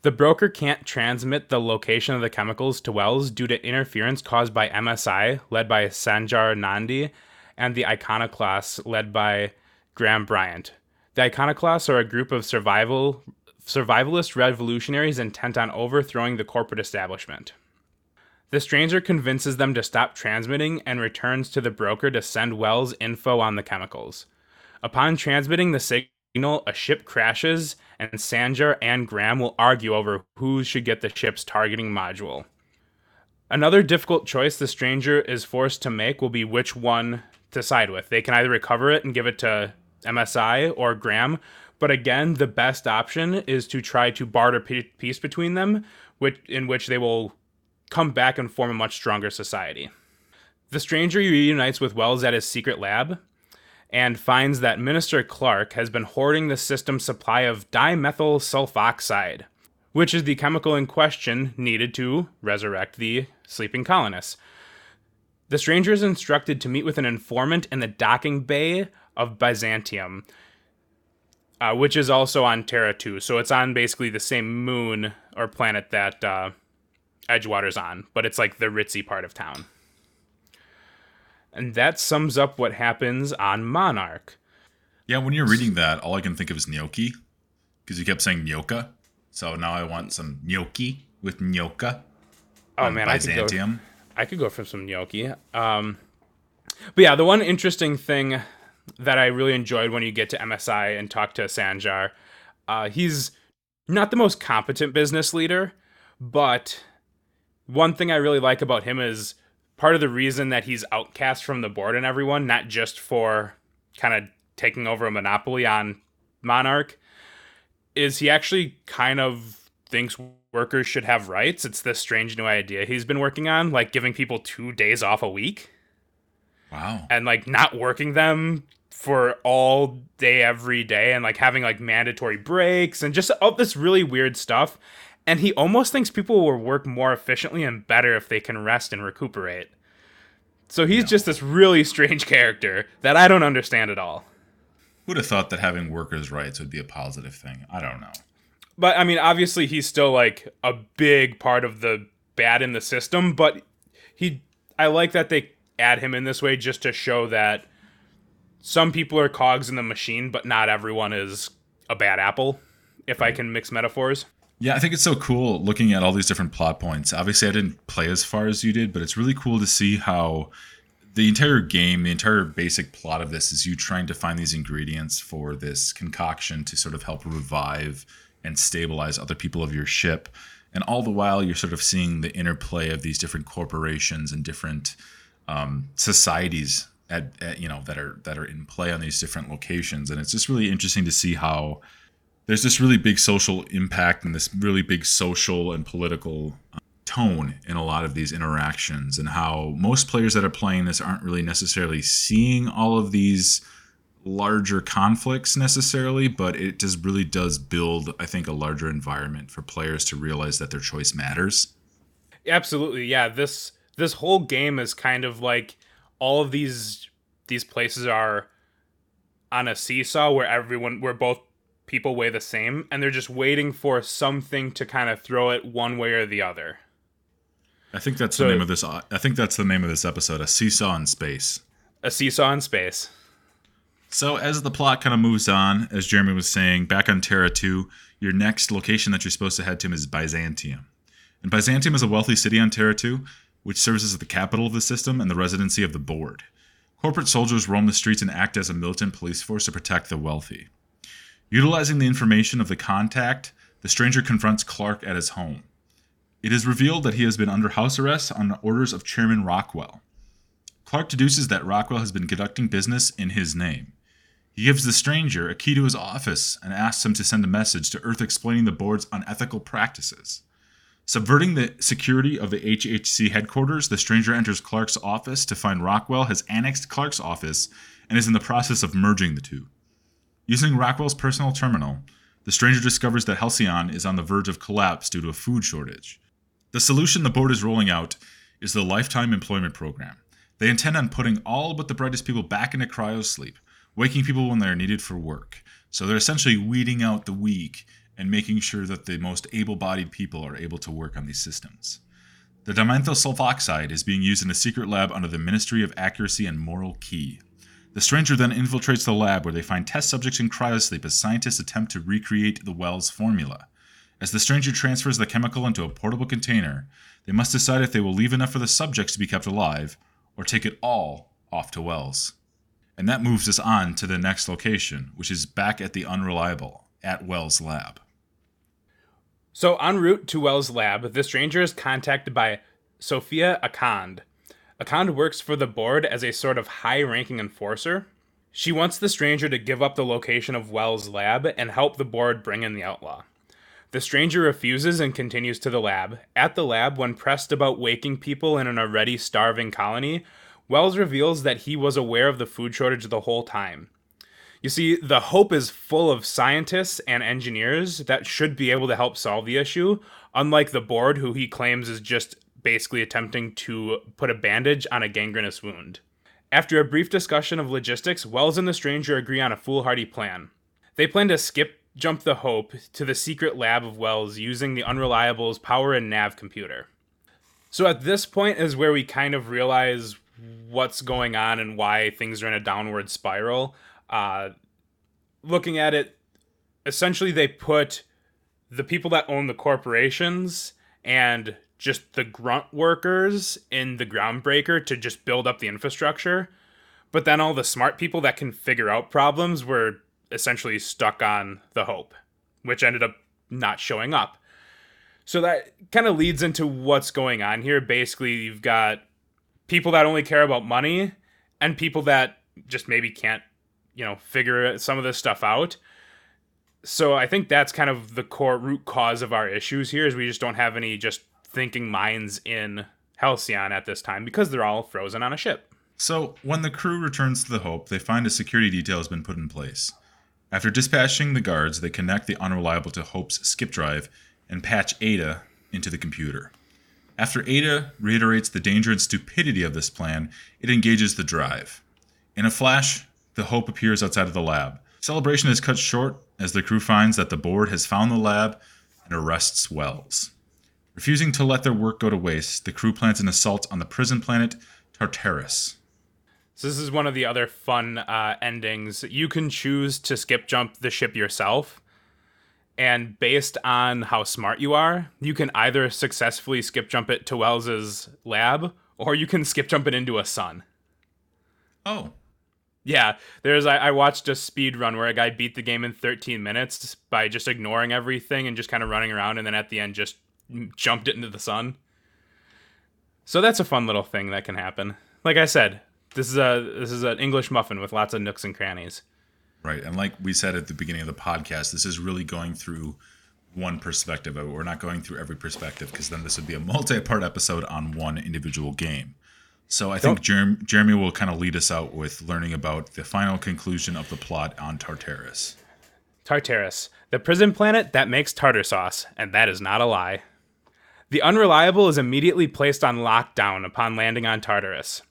The broker can't transmit the location of the chemicals to Wells due to interference caused by M S I, led by Sanjar Nandi, and the Iconoclasts, led by Graham Bryant. The Iconoclasts are a group of survival survivalist revolutionaries intent on overthrowing the corporate establishment. The Stranger convinces them to stop transmitting and returns to the broker to send Wells info on the chemicals. Upon transmitting the signal, a ship crashes, and Sanjar and Graham will argue over who should get the ship's targeting module. Another difficult choice the Stranger is forced to make will be which one to side with. They can either recover it and give it to M S I or Graham, but again, the best option is to try to barter peace between them, which in which they will come back and form a much stronger society. The Stranger reunites with Wells at his secret lab and finds that Minister Clark has been hoarding the system's supply of dimethyl sulfoxide, which is the chemical in question needed to resurrect the sleeping colonists. The Stranger is instructed to meet with an informant in the docking bay of Byzantium, uh, which is also on Terra two, so it's on basically the same moon or planet that uh, Edgewater's on, but it's like the ritzy part of town. And that sums up what happens on Monarch. Yeah, when you're reading that, all I can think of is gnocchi, because you kept saying Nyoka. So now I want some gnocchi with Nyoka. Oh man, Byzantium. I could go, I could go for some gnocchi. Um, but yeah, the one interesting thing that I really enjoyed when you get to M S I and talk to Sanjar, uh, he's not the most competent business leader, but one thing I really like about him is part of the reason that he's outcast from the board and everyone, not just for kind of taking over a monopoly on Monarch, is he actually kind of thinks workers should have rights. It's this strange new idea he's been working on, like giving people two days off a week. Wow. And like not working them for all day, every day, and like having like mandatory breaks and just all this really weird stuff. And he almost thinks people will work more efficiently and better if they can rest and recuperate. So he's no. just this really strange character that I don't understand at all. Who'd have thought that having workers' rights would be a positive thing? I don't know. But, I mean, obviously he's still, like, a big part of the bad in the system, but he, I like that they add him in this way just to show that some people are cogs in the machine, but not everyone is a bad apple, if right. I can mix metaphors. Yeah, I think it's so cool looking at all these different plot points. Obviously, I didn't play as far as you did, but it's really cool to see how the entire game, the entire basic plot of this is you trying to find these ingredients for this concoction to sort of help revive and stabilize other people of your ship. And all the while, you're sort of seeing the interplay of these different corporations and different um, societies at, at, you know, that are that are in play on these different locations. And it's just really interesting to see how there's this really big social impact and this really big social and political tone in a lot of these interactions, and how most players that are playing this aren't really necessarily seeing all of these larger conflicts necessarily, but it just really does build, I think, a larger environment for players to realize that their choice matters. Absolutely, yeah. This this whole game is kind of like all of these these places are on a seesaw where everyone where both people weigh the same, and they're just waiting for something to kind of throw it one way or the other. I think that's so, the name of this. I think that's the name of this episode: a seesaw in space. A seesaw in space. So as the plot kind of moves on, as Jeremy was saying, back on Terra two, your next location that you're supposed to head to is Byzantium, and Byzantium is a wealthy city on Terra two, which serves as the capital of the system and the residency of the board. Corporate soldiers roam the streets and act as a militant police force to protect the wealthy. Utilizing the information of the contact, the stranger confronts Clark at his home. It is revealed that he has been under house arrest on the orders of Chairman Rockwell. Clark deduces that Rockwell has been conducting business in his name. He gives the stranger a key to his office and asks him to send a message to Earth explaining the board's unethical practices. Subverting the security of the H H C headquarters, the stranger enters Clark's office to find Rockwell has annexed Clark's office and is in the process of merging the two. Using Rockwell's personal terminal, the stranger discovers that Halcyon is on the verge of collapse due to a food shortage. The solution the board is rolling out is the Lifetime Employment Program. They intend on putting all but the brightest people back into cryosleep, waking people when they are needed for work. So they're essentially weeding out the weak and making sure that the most able-bodied people are able to work on these systems. The dimethyl sulfoxide is being used in a secret lab under the Ministry of Accuracy and Moral Key. The stranger then infiltrates the lab where they find test subjects in cryosleep as scientists attempt to recreate the Welles formula. As the stranger transfers the chemical into a portable container, they must decide if they will leave enough for the subjects to be kept alive, or take it all off to Welles. And that moves us on to the next location, which is back at the Unreliable, at Welles' lab. So en route to Welles' lab, the stranger is contacted by Sophia Akand. Akand works for the board as a sort of high-ranking enforcer. She wants the stranger to give up the location of Welles' lab and help the board bring in the outlaw. The stranger refuses and continues to the lab. At the lab, when pressed about waking people in an already starving colony, Welles reveals that he was aware of the food shortage the whole time. You see, the Hope is full of scientists and engineers that should be able to help solve the issue, unlike the board, who he claims is just basically attempting to put a bandage on a gangrenous wound. After a brief discussion of logistics, Welles and the stranger agree on a foolhardy plan. They plan to skip jump the Hope to the secret lab of Welles using the Unreliable's power and nav computer. So at this point is where we kind of realize what's going on and why things are in a downward spiral. Uh, looking at it, essentially they put the people that own the corporations and just the grunt workers in the Groundbreaker to just build up the infrastructure. But then all the smart people that can figure out problems were essentially stuck on the Hope, which ended up not showing up. So that kind of leads into what's going on here. Basically, you've got people that only care about money and people that just maybe can't, you know, figure some of this stuff out. So I think that's kind of the core root cause of our issues here, is we just don't have any just thinking minds in Halcyon at this time because they're all frozen on a ship. So when the crew returns to the Hope, they find a security detail has been put in place. After dispatching the guards, they connect the Unreliable to Hope's skip drive and patch Ada into the computer. After Ada reiterates the danger and stupidity of this plan, it engages the drive. In a flash, the Hope appears outside of the lab. Celebration is cut short as the crew finds that the board has found the lab and arrests Welles. Refusing to let their work go to waste, the crew plans an assault on the prison planet Tartarus. So this is one of the other fun uh, endings. You can choose to skip jump the ship yourself. And based on how smart you are, you can either successfully skip jump it to Wells's lab, or you can skip jump it into a sun. Oh. Yeah, there's. I, I watched a speed run where a guy beat the game in thirteen minutes by just ignoring everything and just kind of running around, and then at the end just jumped it into the sun. So that's a fun little thing that can happen. Like I said, this is a this is an English muffin with lots of nooks and crannies. Right, and like we said at the beginning of the podcast, this is really going through one perspective of it. We're not going through every perspective, because then this would be a multi-part episode on one individual game. So I think Jer- Jeremy will kind of lead us out with learning about the final conclusion of the plot on Tartarus. Tartarus, the prison planet that makes tartar sauce, and that is not a lie. The Unreliable is immediately placed on lockdown upon landing on Tartarus.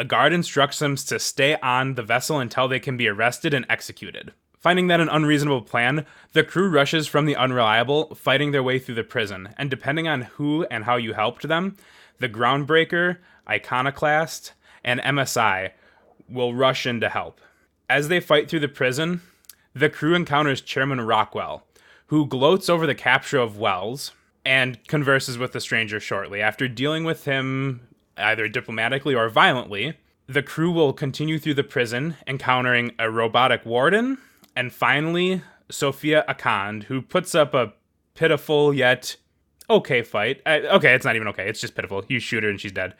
A guard instructs them to stay on the vessel until they can be arrested and executed. Finding that an unreasonable plan, the crew rushes from the Unreliable, fighting their way through the prison, and depending on who and how you helped them, the Groundbreaker, Iconoclast, and M S I will rush in to help. As they fight through the prison, the crew encounters Chairman Rockwell, who gloats over the capture of Welles and converses with the stranger shortly. After dealing with him either diplomatically or violently, the crew will continue through the prison, encountering a robotic warden, and finally, Sophia Akand, who puts up a pitiful yet okay fight. I, okay, it's not even okay. It's just pitiful. You shoot her and she's dead.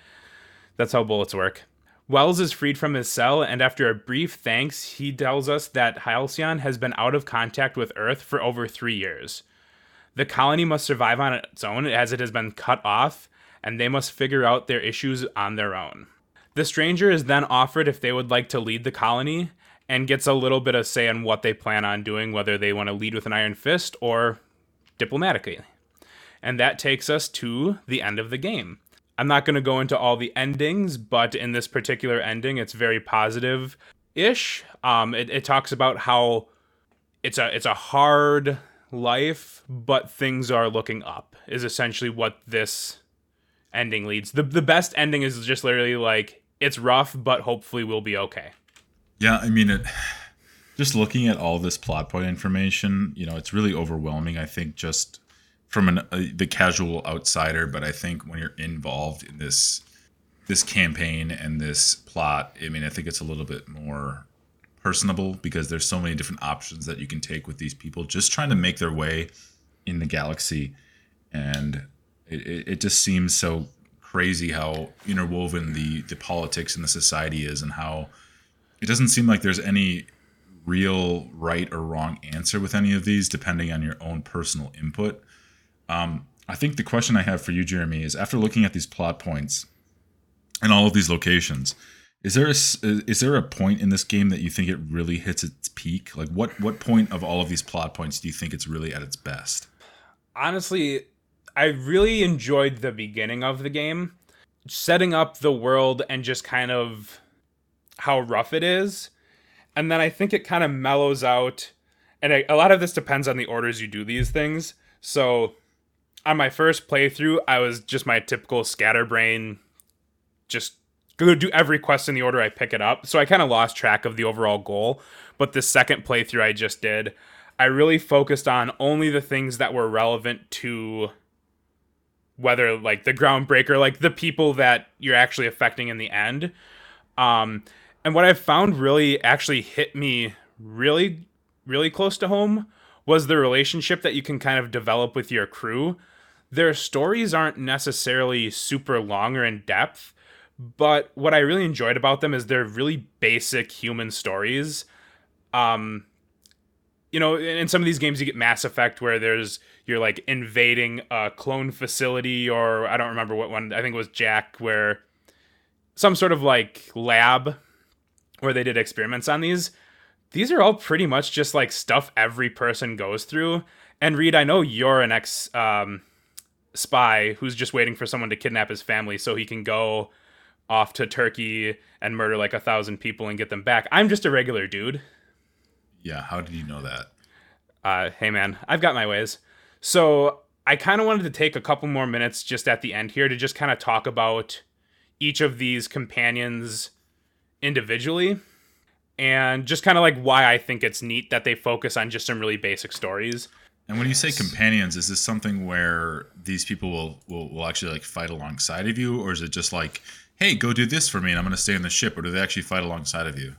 That's how bullets work. Welles is freed from his cell, and after a brief thanks, he tells us that Halcyon has been out of contact with Earth for over three years. The colony must survive on its own, as it has been cut off, and they must figure out their issues on their own. The stranger is then offered if they would like to lead the colony, and gets a little bit of say in what they plan on doing, whether they want to lead with an iron fist or diplomatically. And that takes us to the end of the game. I'm not going to go into all the endings, but in this particular ending, it's very positive-ish. Um, it, it talks about how it's a it's a hard life, but things are looking up, is essentially what this ending leads. The the best ending is just literally like, it's rough, but hopefully we'll be okay. Yeah, I mean, it, just looking at all this plot point information, you know, it's really overwhelming, I think, just from an, uh, the casual outsider. But I think when you're involved in this this campaign and this plot, I mean, I think it's a little bit more personable, because there's so many different options that you can take with these people just trying to make their way in the galaxy. And it, it, it just seems so crazy how interwoven the, the politics and the society is, and how it doesn't seem like there's any real right or wrong answer with any of these, depending on your own personal input. Um, I think the question I have for you, Jeremy, is after looking at these plot points and all of these locations, is there a, is there a point in this game that you think it really hits its peak? Like what, what point of all of these plot points do you think it's really at its best? Honestly, I really enjoyed the beginning of the game, setting up the world and just kind of how rough it is. And then I think it kind of mellows out. And I, a lot of this depends on the orders you do these things. So on my first playthrough, I was just my typical scatterbrain, just go do every quest in the order I pick it up. So I kind of lost track of the overall goal. But the second playthrough I just did, I really focused on only the things that were relevant to whether like the Groundbreaker, like the people that you're actually affecting in the end. Um, and what I found really actually hit me really, really close to home was the relationship that you can kind of develop with your crew. Their stories aren't necessarily super long or in depth, but what I really enjoyed about them is they're really basic human stories. Um, you know, in some of these games you get Mass Effect where there's, you're like invading a clone facility, or I don't remember what one, I think it was Jack, where some sort of like lab where they did experiments on these. These are all pretty much just like stuff every person goes through. And Reed, I know you're an ex um, spy who's just waiting for someone to kidnap his family so he can go off to Turkey and murder like a thousand people and get them back. I'm just a regular dude. Yeah, how did you know that? Uh, hey, man, I've got my ways. So I kind of wanted to take a couple more minutes just at the end here to just kind of talk about each of these companions individually and just kind of like why I think it's neat that they focus on just some really basic stories. And when you say companions, is this something where these people will, will, will actually like fight alongside of you? Or is it just like, hey, go do this for me and I'm going to stay in the ship? Or do they actually fight alongside of you?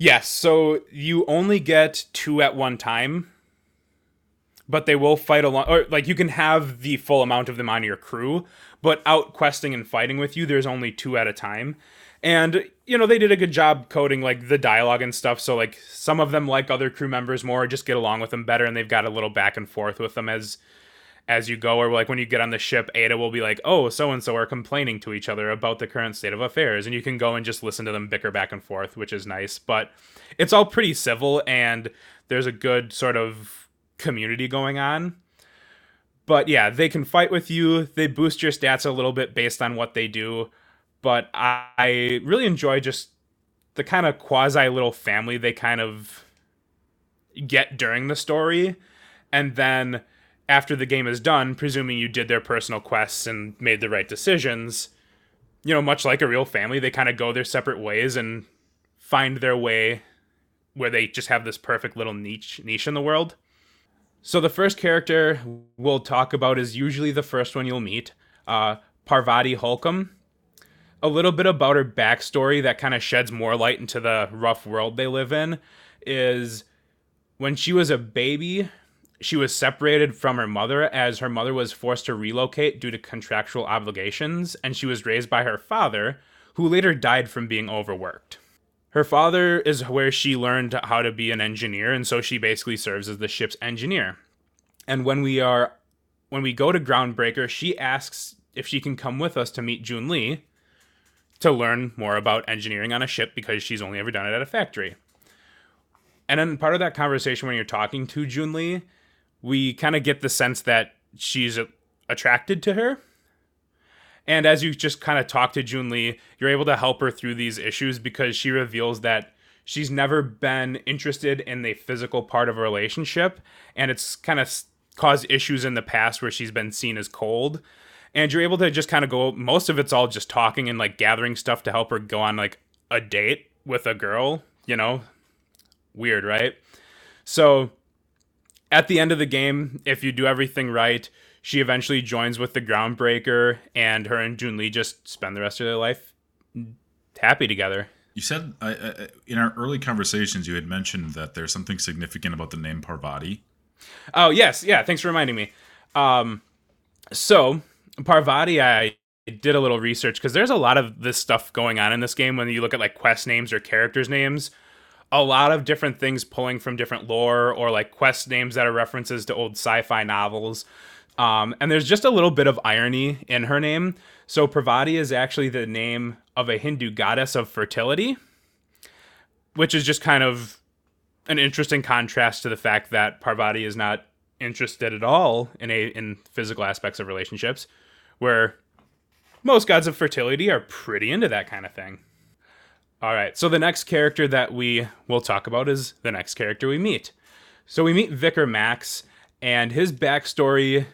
Yes, so you only get two at one time, but they will fight along, or like you can have the full amount of them on your crew, but out questing and fighting with you, there's only two at a time. And, you know, they did a good job coding like the dialogue and stuff, so like some of them like other crew members more, just get along with them better, and they've got a little back and forth with them as as you go, or like when you get on the ship, Ada will be like, oh, so-and-so are complaining to each other about the current state of affairs. And you can go and just listen to them bicker back and forth, which is nice. But it's all pretty civil, and there's a good sort of community going on. But yeah, they can fight with you. They boost your stats a little bit based on what they do. But I really enjoy just the kind of quasi little family they kind of get during the story. And then after the game is done, presuming you did their personal quests and made the right decisions, you know, much like a real family, they kind of go their separate ways and find their way where they just have this perfect little niche niche in the world. So the first character we'll talk about is usually the first one you'll meet, uh, Parvati Holcomb. A little bit about her backstory that kind of sheds more light into the rough world they live in is when she was a baby, she was separated from her mother as her mother was forced to relocate due to contractual obligations, and she was raised by her father, who later died from being overworked. Her father is where she learned how to be an engineer, and so she basically serves as the ship's engineer. And when we are, when we go to Groundbreaker, she asks if she can come with us to meet Junlei to learn more about engineering on a ship because she's only ever done it at a factory. And then part of that conversation when you're talking to Junlei, we kind of get the sense that she's attracted to her. And as you just kind of talk to Junlei, you're able to help her through these issues because she reveals that she's never been interested in the physical part of a relationship. And it's kind of caused issues in the past where she's been seen as cold. And you're able to just kind of go, most of it's all just talking and like gathering stuff to help her go on like a date with a girl, you know, weird, right? So at the end of the game, if you do everything right, she eventually joins with the Groundbreaker, and her and Junlei just spend the rest of their life happy together. You said uh, uh, in our early conversations, you had mentioned that there's something significant about the name Parvati. Oh, yes. Yeah. Thanks for reminding me. Um, so Parvati, I did a little research because there's a lot of this stuff going on in this game. When you look at like quest names or characters' names, a lot of different things pulling from different lore or like quest names that are references to old sci-fi novels. Um, and there's just a little bit of irony in her name. So Parvati is actually the name of a Hindu goddess of fertility, which is just kind of an interesting contrast to the fact that Parvati is not interested at all in a, in physical aspects of relationships, where most gods of fertility are pretty into that kind of thing. All right, so the next character that we will talk about is the next character we meet. So we meet Vicar Max, and his backstory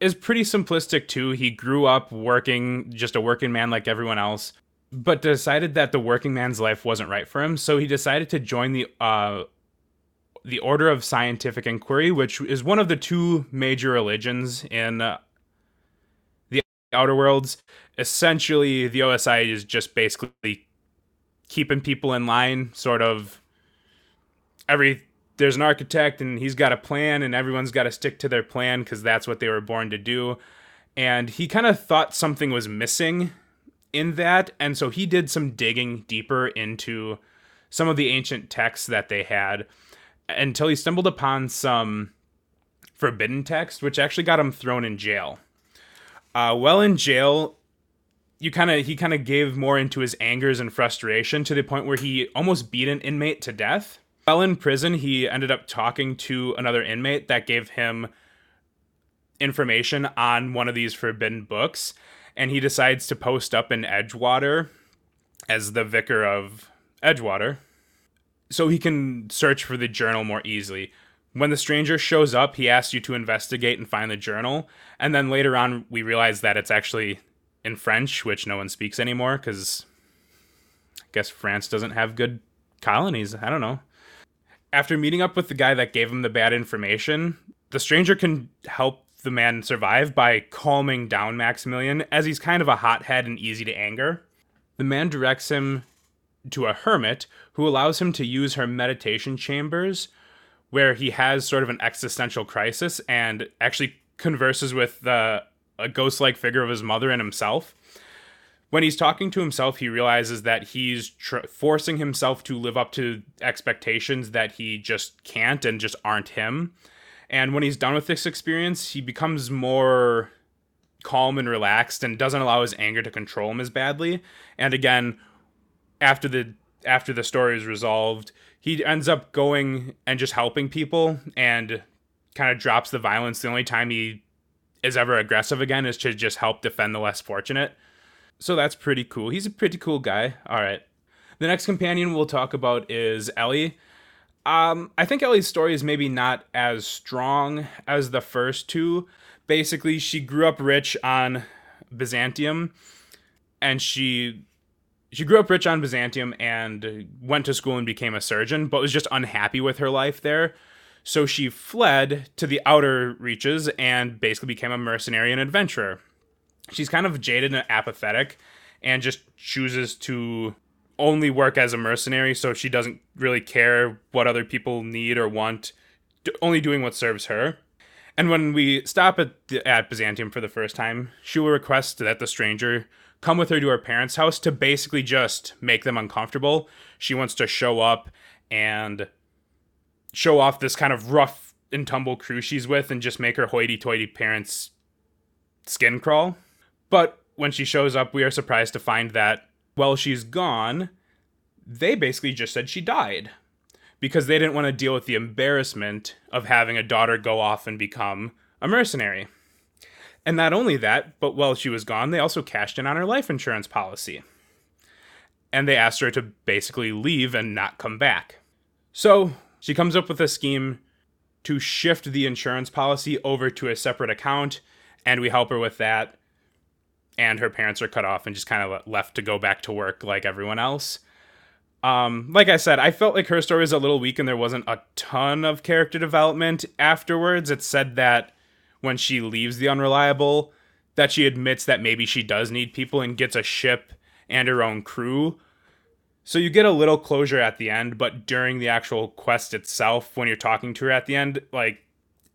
is pretty simplistic too. He grew up working, just a working man like everyone else, but decided that the working man's life wasn't right for him. So he decided to join the uh, the Order of Scientific Inquiry, which is one of the two major religions in uh, the Outer Worlds. Essentially, the O S I is just basically keeping people in line, sort of every, there's an architect and he's got a plan and everyone's got to stick to their plan because that's what they were born to do. And he kind of thought something was missing in that. And so he did some digging deeper into some of the ancient texts that they had. until he stumbled upon some forbidden text, which actually got him thrown in jail. Uh, while in jail, you kind of he kind of gave more into his angers and frustration to the point where he almost beat an inmate to death. While in prison, he ended up talking to another inmate that gave him information on one of these forbidden books, and he decides to post up in Edgewater as the vicar of Edgewater, so he can search for the journal more easily. When the stranger shows up, he asks you to investigate and find the journal, and then later on we realize that it's actually in French, which no one speaks anymore, because I guess France doesn't have good colonies. I don't know. After meeting up with the guy that gave him the bad information, the stranger can help the man survive by calming down Maximilian, as he's kind of a hothead and easy to anger. The man directs him to a hermit who allows him to use her meditation chambers, where he has sort of an existential crisis and actually converses with the, a ghost-like figure of his mother and himself. When he's talking to himself, he realizes that he's tr- forcing himself to live up to expectations that he just can't and just aren't him. And when he's done with this experience, he becomes more calm and relaxed and doesn't allow his anger to control him as badly. And again, after the after the story is resolved, he ends up going and just helping people and kind of drops the violence. The only time he is ever aggressive again is to just help defend the less fortunate. So that's pretty cool. He's a pretty cool guy. All right. The next companion we'll talk about is Ellie. Um, I think Ellie's story is maybe not as strong as the first two. Basically, she grew up rich on Byzantium, and she... She grew up rich on Byzantium and went to school and became a surgeon, but was just unhappy with her life there. So she fled to the outer reaches and basically became a mercenary and adventurer. She's kind of jaded and apathetic and just chooses to only work as a mercenary, so she doesn't really care what other people need or want, only doing what serves her. And when we stop at, the, at Byzantium for the first time, she will request that the stranger come with her to her parents' house to basically just make them uncomfortable. She wants to show up and show off this kind of rough and tumble crew she's with and just make her hoity-toity parents' skin crawl. But when she shows up, we are surprised to find that while she's gone, they basically just said she died because they didn't want to deal with the embarrassment of having a daughter go off and become a mercenary. And not only that, but while she was gone, they also cashed in on her life insurance policy. And they asked her to basically leave and not come back. So she comes up with a scheme to shift the insurance policy over to a separate account, and we help her with that. And her parents are cut off and just kind of left to go back to work like everyone else. Um, like I said, I felt like her story was a little weak and there wasn't a ton of character development afterwards. It said that when she leaves the Unreliable, that she admits that maybe she does need people and gets a ship and her own crew. So you get a little closure at the end, but during the actual quest itself, when you're talking to her at the end, like,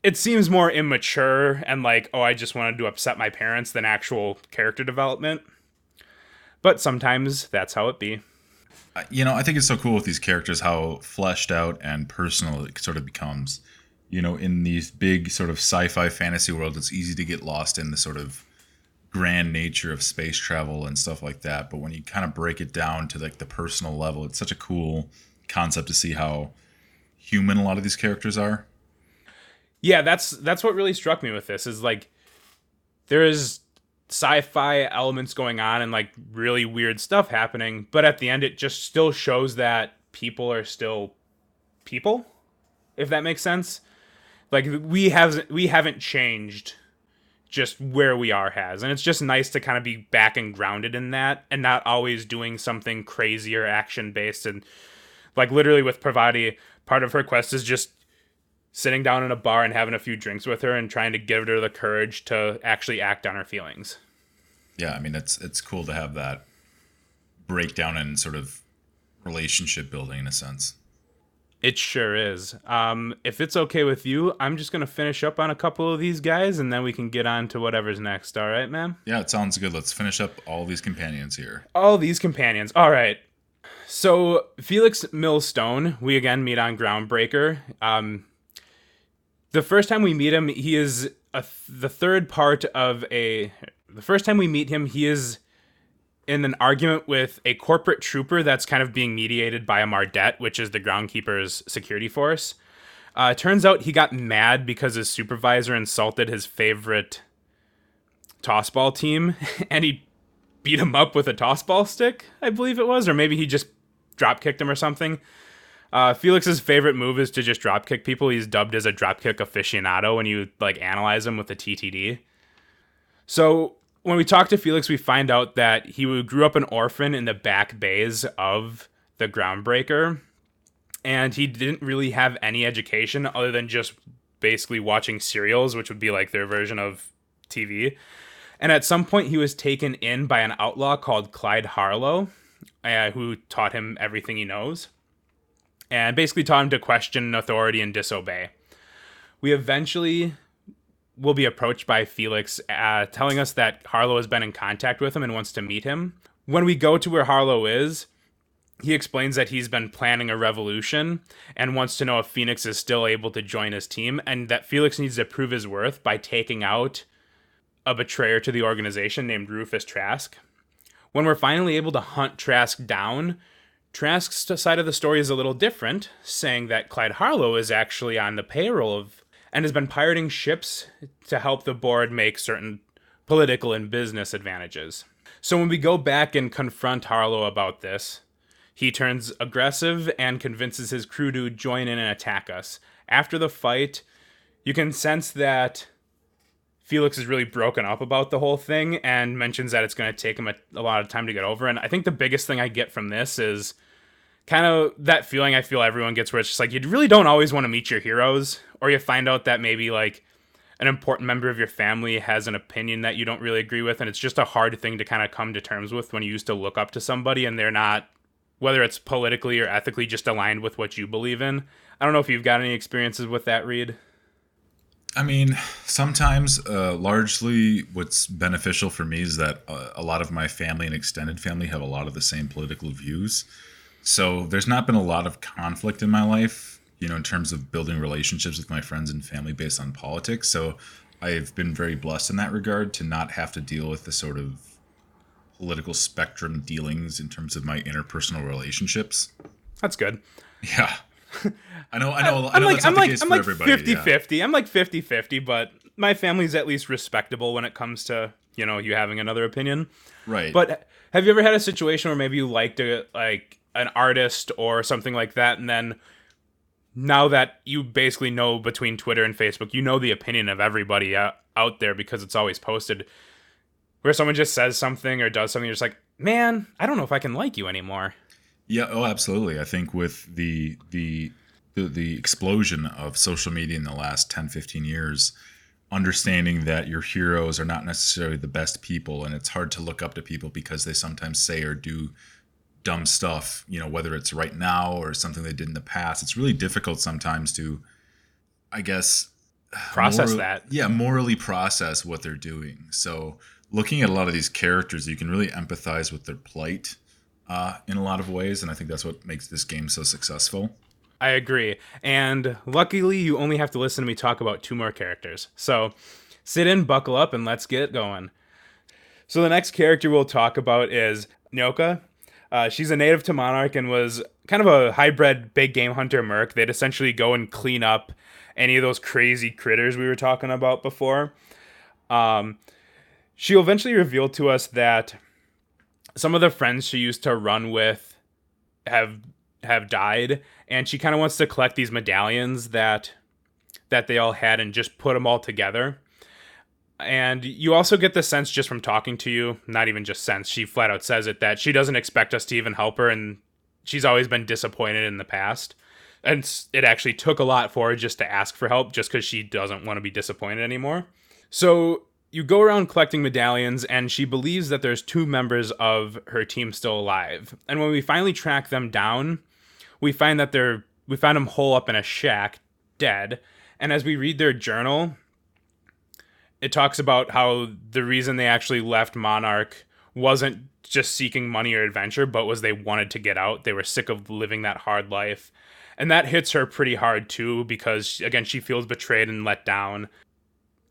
it seems more immature and like, oh, I just wanted to upset my parents than actual character development. But sometimes that's how it be. You know, I think it's so cool with these characters, how fleshed out and personal it sort of becomes. You know, in these big sort of sci-fi fantasy worlds, it's easy to get lost in the sort of grand nature of space travel and stuff like that. But when you kind of break it down to like the personal level, it's such a cool concept to see how human a lot of these characters are. Yeah, that's that's what really struck me with this is like there is sci-fi elements going on and like really weird stuff happening. But at the end, it just still shows that people are still people, if that makes sense. Like, we haven't we haven't changed just where we are has. And it's just nice to kind of be back and grounded in that and not always doing something crazy or action-based. And, like, literally with Parvati, part of her quest is just sitting down in a bar and having a few drinks with her and trying to give her the courage to actually act on her feelings. Yeah, I mean, it's, it's cool to have that breakdown and sort of relationship building in a sense. It sure is. Um, if it's okay with you, I'm just going to finish up on a couple of these guys, and then we can get on to whatever's next. All right, man? Yeah, it sounds good. Let's finish up all these companions here. All these companions. All right. So Felix Millstone, we again meet on Groundbreaker. Um, the first time we meet him, he is a th- the third part of a... The first time we meet him, he is in an argument with a corporate trooper that's kind of being mediated by a Mardet, which is the groundkeeper's security force. Uh, turns out he got mad because his supervisor insulted his favorite tossball team, and he beat him up with a tossball stick, I believe it was, or maybe he just drop-kicked him or something. Uh, Felix's favorite move is to just drop-kick people. He's dubbed as a drop-kick aficionado when you like analyze him with a T T D. So when we talk to Felix, we find out that he grew up an orphan in the back bays of the Groundbreaker, and he didn't really have any education other than just basically watching serials, which would be like their version of T V. And at some point, he was taken in by an outlaw called Clyde Harlow, uh, who taught him everything he knows, and basically taught him to question authority and disobey. We eventually will be approached by Felix, uh, telling us that Harlow has been in contact with him and wants to meet him. When we go to where Harlow is, he explains that he's been planning a revolution and wants to know if Phoenix is still able to join his team, and that Felix needs to prove his worth by taking out a betrayer to the organization named Rufus Trask. When we're finally able to hunt Trask down, Trask's side of the story is a little different, saying that Clyde Harlow is actually on the payroll of and has been pirating ships to help the board make certain political and business advantages. So when we go back and confront Harlow about this, he turns aggressive and convinces his crew to join in and attack us. After the fight, you can sense that Felix is really broken up about the whole thing and mentions that it's going to take him a, a lot of time to get over. And I think the biggest thing I get from this is kind of that feeling I feel everyone gets where it's just like, you really don't always want to meet your heroes, or you find out that maybe like an important member of your family has an opinion that you don't really agree with. And it's just a hard thing to kind of come to terms with when you used to look up to somebody and they're not, whether it's politically or ethically, just aligned with what you believe in. I don't know if you've got any experiences with that, Reed. I mean, sometimes uh, largely what's beneficial for me is that uh, a lot of my family and extended family have a lot of the same political views. So there's not been a lot of conflict in my life, you know, in terms of building relationships with my friends and family based on politics. So I've been very blessed in that regard to not have to deal with the sort of political spectrum dealings in terms of my interpersonal relationships. That's good. Yeah. I know, I know, I know like, that's not like, the case I'm for like everybody. fifty-fifty. Yeah. I'm like fifty-fifty, but my family's at least respectable when it comes to, you know, you having another opinion. Right. But have you ever had a situation where maybe you liked a, like an artist or something like that, and then now that you basically know between Twitter and Facebook, you know the opinion of everybody uh, out there because it's always posted, where someone just says something or does something, you're just like, man, I don't know if I can like you anymore. Yeah, oh, absolutely. I think with the the the explosion of social media in the last ten, fifteen years, understanding that your heroes are not necessarily the best people, and it's hard to look up to people because they sometimes say or do dumb stuff, you know, whether it's right now or something they did in the past. It's really difficult sometimes to, I guess, process moral, that. Yeah, morally process what they're doing. So looking at a lot of these characters, you can really empathize with their plight uh, in a lot of ways, and I think that's what makes this game so successful. I agree, and luckily you only have to listen to me talk about two more characters. So sit in, buckle up, and let's get going. So the next character we'll talk about is Nyoka. Uh, she's a native to Monarch and was kind of a hybrid big game hunter merc. They'd essentially go and clean up any of those crazy critters we were talking about before. Um... She'll eventually reveal to us that some of the friends she used to run with have have died, and she kind of wants to collect these medallions that that they all had and just put them all together. And you also get the sense just from talking to you, not even just sense, she flat out says it, that she doesn't expect us to even help her, and she's always been disappointed in the past. And it actually took a lot for her just to ask for help, just because she doesn't want to be disappointed anymore. So you go around collecting medallions, and she believes that there's two members of her team still alive. And when we finally track them down, we find that they're, we found them hole up in a shack, dead. And as we read their journal, it talks about how the reason they actually left Monarch wasn't just seeking money or adventure, but was they wanted to get out. They were sick of living that hard life. And that hits her pretty hard too, because again, she feels betrayed and let down.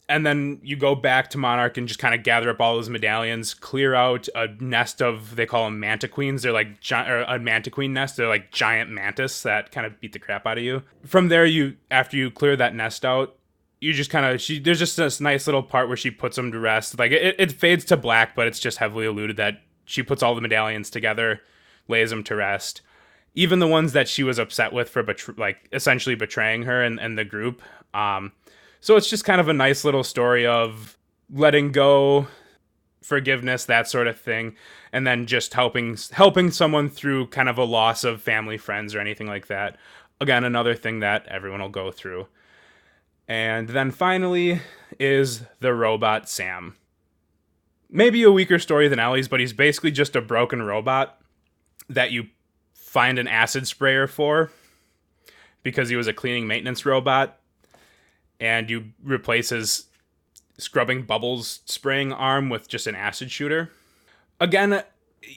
And then you go back to Monarch and just kind of gather up all those medallions, clear out a nest of, they call them mantiqueens. They're like gi- or a mantiqueen nest. They're like giant mantis that kind of beat the crap out of you. From there, you after you clear that nest out, you just kind of, she there's just this nice little part where she puts them to rest. Like it, it fades to black, but it's just heavily alluded that she puts all the medallions together, lays them to rest. Even the ones that she was upset with for betr- like essentially betraying her and, and the group. Um, So it's just kind of a nice little story of letting go, forgiveness, that sort of thing, and then just helping helping someone through kind of a loss of family, friends, or anything like that. Again, another thing that everyone will go through. And then finally is the robot Sam. Maybe a weaker story than Ellie's, but he's basically just a broken robot that you find an acid sprayer for because he was a cleaning maintenance robot. And you replace his scrubbing bubbles spraying arm with just an acid shooter. Again,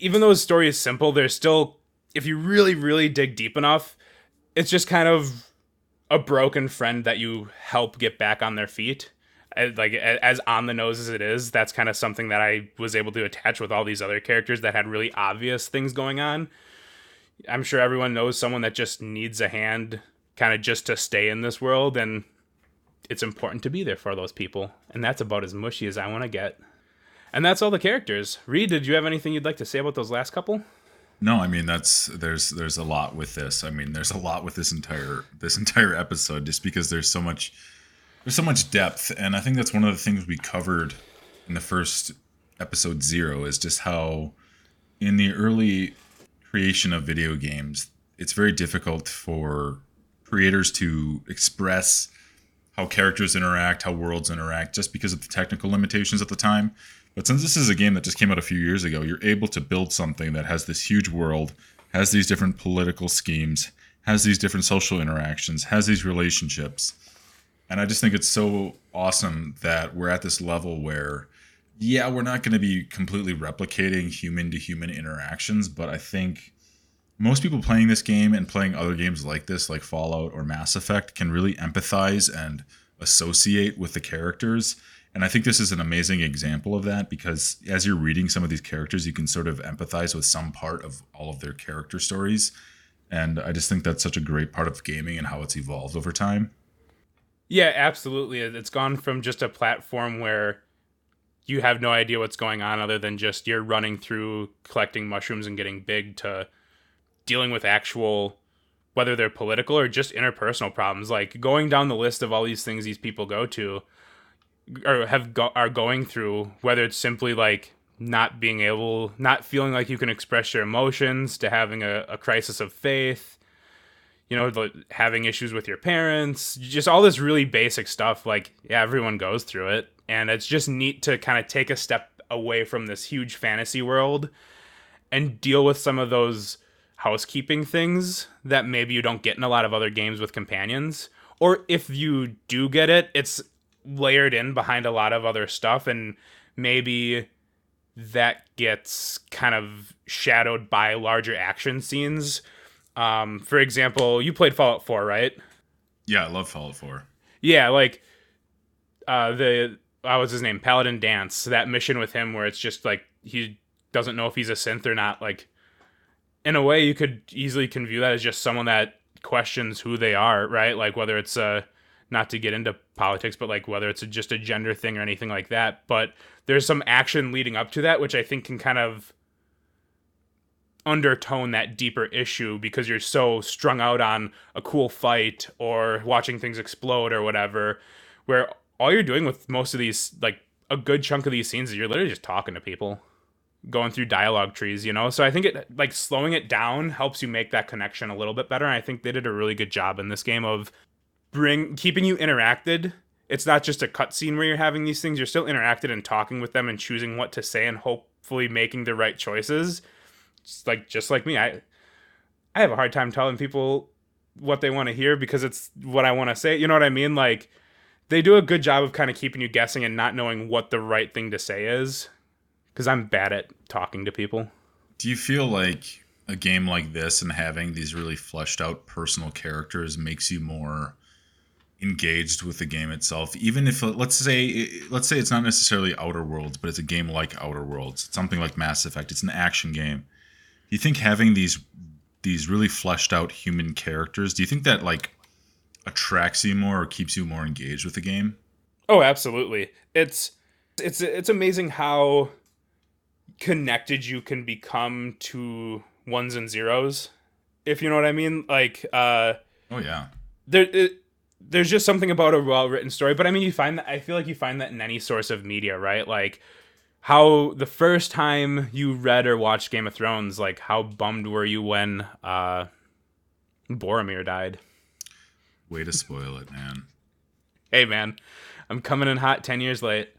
even though his story is simple, there's still, if you really, really dig deep enough, it's just kind of a broken friend that you help get back on their feet. Like, as on the nose as it is, that's kind of something that I was able to attach with all these other characters that had really obvious things going on. I'm sure everyone knows someone that just needs a hand kind of just to stay in this world, and it's important to be there for those people. And that's about as mushy as I want to get. And that's all the characters. Reed, did you have anything you'd like to say about those last couple? No, I mean, that's, there's, there's a lot with this. I mean, there's a lot with this entire, this entire episode, just because there's so much, there's so much depth. And I think that's one of the things we covered in the first episode zero is just how in the early creation of video games, it's very difficult for creators to express how characters interact, how worlds interact, just because of the technical limitations at the time. But since this is a game that just came out a few years ago, you're able to build something that has this huge world, has these different political schemes, has these different social interactions, has these relationships. And I just think it's so awesome that we're at this level where, yeah, we're not going to be completely replicating human-to-human interactions, but I think most people playing this game and playing other games like this, like Fallout or Mass Effect, can really empathize and associate with the characters. And I think this is an amazing example of that, because as you're reading some of these characters, you can sort of empathize with some part of all of their character stories. And I just think that's such a great part of gaming and how it's evolved over time. Yeah, absolutely. It's gone from just a platform where you have no idea what's going on other than just you're running through, collecting mushrooms and getting big, to dealing with actual, whether they're political or just interpersonal problems, like going down the list of all these things these people go to or have go- are going through, whether it's simply like not being able, not feeling like you can express your emotions, to having a, a crisis of faith, you know, the, having issues with your parents, just all this really basic stuff. Like, yeah, everyone goes through it. And it's just neat to kind of take a step away from this huge fantasy world and deal with some of those housekeeping things that maybe you don't get in a lot of other games with companions, or if you do get it, it's layered in behind a lot of other stuff, and maybe that gets kind of shadowed by larger action scenes. Um, for example, you played Fallout four, right? Yeah, I love Fallout four. Yeah, like uh, the what was his name, Paladin Dance, that mission with him where it's just like he doesn't know if he's a synth or not, like. In a way, you could easily can view that as just someone that questions who they are, right? Like whether it's a, not to get into politics, but like whether it's a, just a gender thing or anything like that. But there's some action leading up to that, which I think can kind of undertone that deeper issue, because you're so strung out on a cool fight or watching things explode or whatever, where all you're doing with most of these, like a good chunk of these scenes, is you're literally just talking to people, going through dialogue trees, you know? So I think it, like, slowing it down helps you make that connection a little bit better. And I think they did a really good job in this game of bring keeping you interacted. It's not just a cutscene where you're having these things. You're still interacted and talking with them and choosing what to say and hopefully making the right choices. Just like just like me, I I have a hard time telling people what they want to hear because it's what I want to say. You know what I mean? Like, they do a good job of kind of keeping you guessing and not knowing what the right thing to say is. because I'm bad at talking to people. Do you feel like a game like this and having these really fleshed out personal characters makes you more engaged with the game itself? Even if, let's say, let's say it's not necessarily Outer Worlds, but it's a game like Outer Worlds. It's something like Mass Effect. It's an action game. Do you think having these these really fleshed out human characters, do you think that like attracts you more or keeps you more engaged with the game? Oh, absolutely. It's it's it's amazing how connected you can become to ones and zeros, if you know what I mean. Like, uh, oh yeah, there it, there's just something about a well-written story. But I mean, you find that I feel like you find that in any source of media, right? Like how the first time you read or watched Game of Thrones, like how bummed were you when uh, Boromir died? Way to spoil it, man. Hey, man, I'm coming in hot ten years late.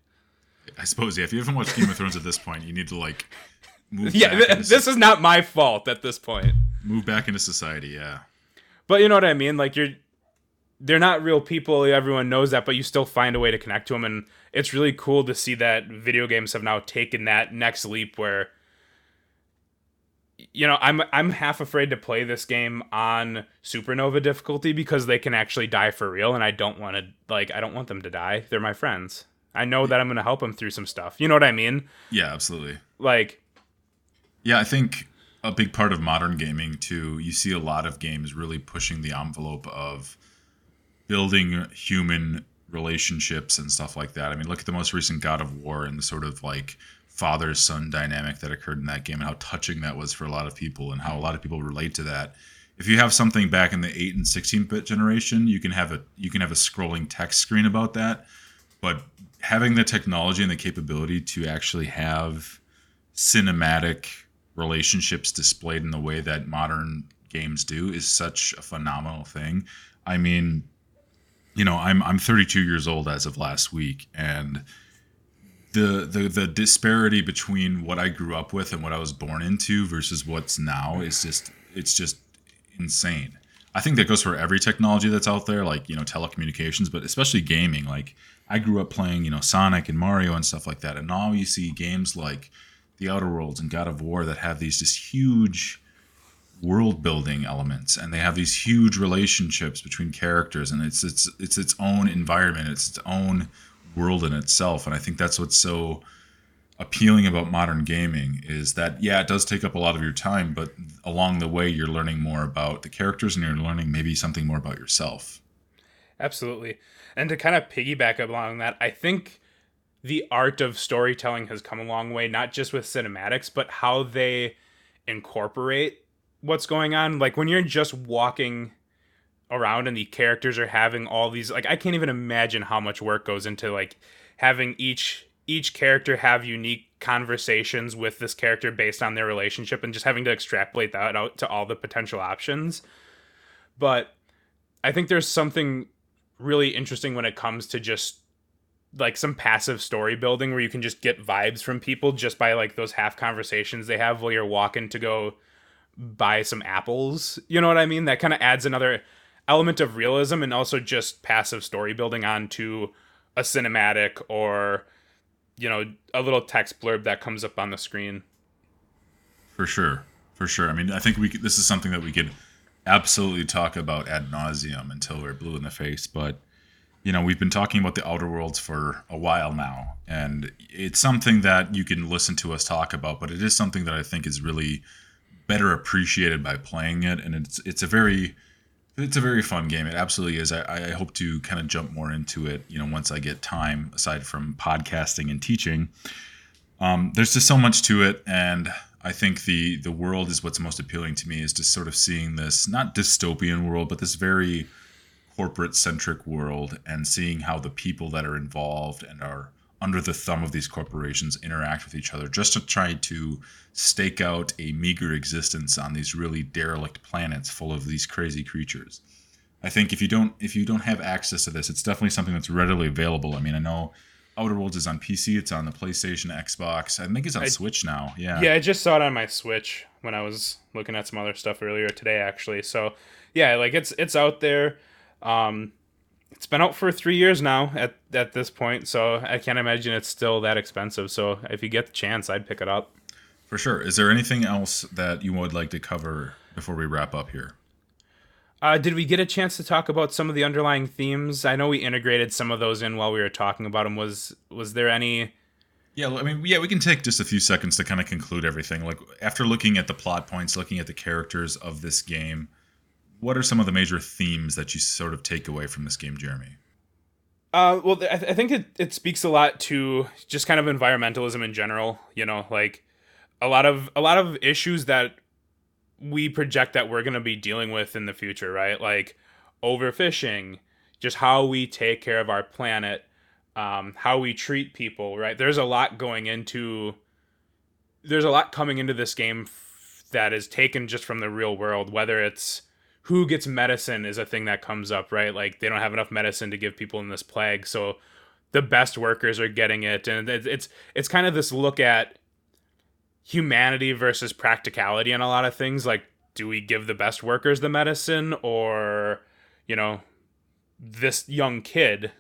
I suppose, yeah, if you haven't watched Game of Thrones at this point, you need to, like, move yeah, back. Yeah, th- this so- is not my fault at this point. Move back into society, yeah. But you know what I mean? Like, you're, they're not real people, everyone knows that, but you still find a way to connect to them, and it's really cool to see that video games have now taken that next leap where, you know, I'm I'm half afraid to play this game on Supernova difficulty because they can actually die for real, and I don't want to, like, I don't want them to die. They're my friends. I know that I'm going to help them through some stuff. You know what I mean? Yeah, absolutely. Like, yeah, I think a big part of modern gaming too, you see a lot of games really pushing the envelope of building human relationships and stuff like that. I mean, look at the most recent God of War and the sort of like father-son dynamic that occurred in that game and how touching that was for a lot of people and how a lot of people relate to that. If you have something back in the eight and sixteen-bit generation, you can have a you can have a scrolling text screen about that. But having the technology and the capability to actually have cinematic relationships displayed in the way that modern games do is such a phenomenal thing. I mean, you know, I'm I'm thirty-two years old as of last week, and the the the disparity between what I grew up with and what I was born into versus what's now is just it's just insane. I think that goes for every technology that's out there, like, you know, telecommunications, but especially gaming. Like, I grew up playing, you know, Sonic and Mario and stuff like that. And now you see games like The Outer Worlds and God of War that have these just huge world building elements. And they have these huge relationships between characters. And it's it's it's its own environment. It's its own world in itself. And I think that's what's so appealing about modern gaming is that, yeah, it does take up a lot of your time. But along the way, you're learning more about the characters and you're learning maybe something more about yourself. Absolutely. And to kind of piggyback along that, I think the art of storytelling has come a long way, not just with cinematics, but how they incorporate what's going on. Like when you're just walking around and the characters are having all these, like, I can't even imagine how much work goes into like having each each character have unique conversations with this character based on their relationship and just having to extrapolate that out to all the potential options. But I think there's something really interesting when it comes to just like some passive story building where you can just get vibes from people just by like those half conversations they have while you're walking to go buy some apples. You know what I mean? That kind of adds another element of realism and also just passive story building onto a cinematic or, you know, a little text blurb that comes up on the screen. For sure. For sure. I mean, I think we could, this is something that we could absolutely talk about ad nauseum until we're blue in the face, but you know, we've been talking about The Outer Worlds for a while now, and it's something that you can listen to us talk about, but it is something that I think is really better appreciated by playing it, and it's it's a very it's a very fun game. It absolutely is. I, I hope to kind of jump more into it, you know, once I get time aside from podcasting and teaching. Um, there's just so much to it, and I think the the world is what's most appealing to me, is just sort of seeing this, not dystopian world, but this very corporate-centric world and seeing how the people that are involved and are under the thumb of these corporations interact with each other just to try to stake out a meager existence on these really derelict planets full of these crazy creatures. I think if you don't if you don't have access to this, it's definitely something that's readily available. I mean, I know Outer Worlds is on P C. It's on the PlayStation, Xbox. I think it's on I, Switch now. Yeah. Yeah, I just saw it on my Switch when I was looking at some other stuff earlier today, actually. So, yeah, like it's it's out there. Um, it's been out for three years now at, at this point, so I can't imagine it's still that expensive. So if you get the chance, I'd pick it up. For sure. Is there anything else that you would like to cover before we wrap up here? Uh, did we get a chance to talk about some of the underlying themes? I know we integrated some of those in while we were talking about them. Was was there any... Yeah, I mean, yeah, we can take just a few seconds to kind of conclude everything. Like, after looking at the plot points, looking at the characters of this game, what are some of the major themes that you sort of take away from this game, Jeremy? Uh, well, I, th- I think it, it speaks a lot to just kind of environmentalism in general. You know, like a lot of a lot of issues that we project that we're going to be dealing with in the future, right? Like overfishing, just how we take care of our planet. Um, how we treat people, right? There's a lot going into, there's a lot coming into this game f- that is taken just from the real world, whether it's who gets medicine is a thing that comes up, right? Like they don't have enough medicine to give people in this plague. So the best workers are getting it. And it's, it's, it's kind of this look at humanity versus practicality in a lot of things. Like, do we give the best workers the medicine or, you know, this young kid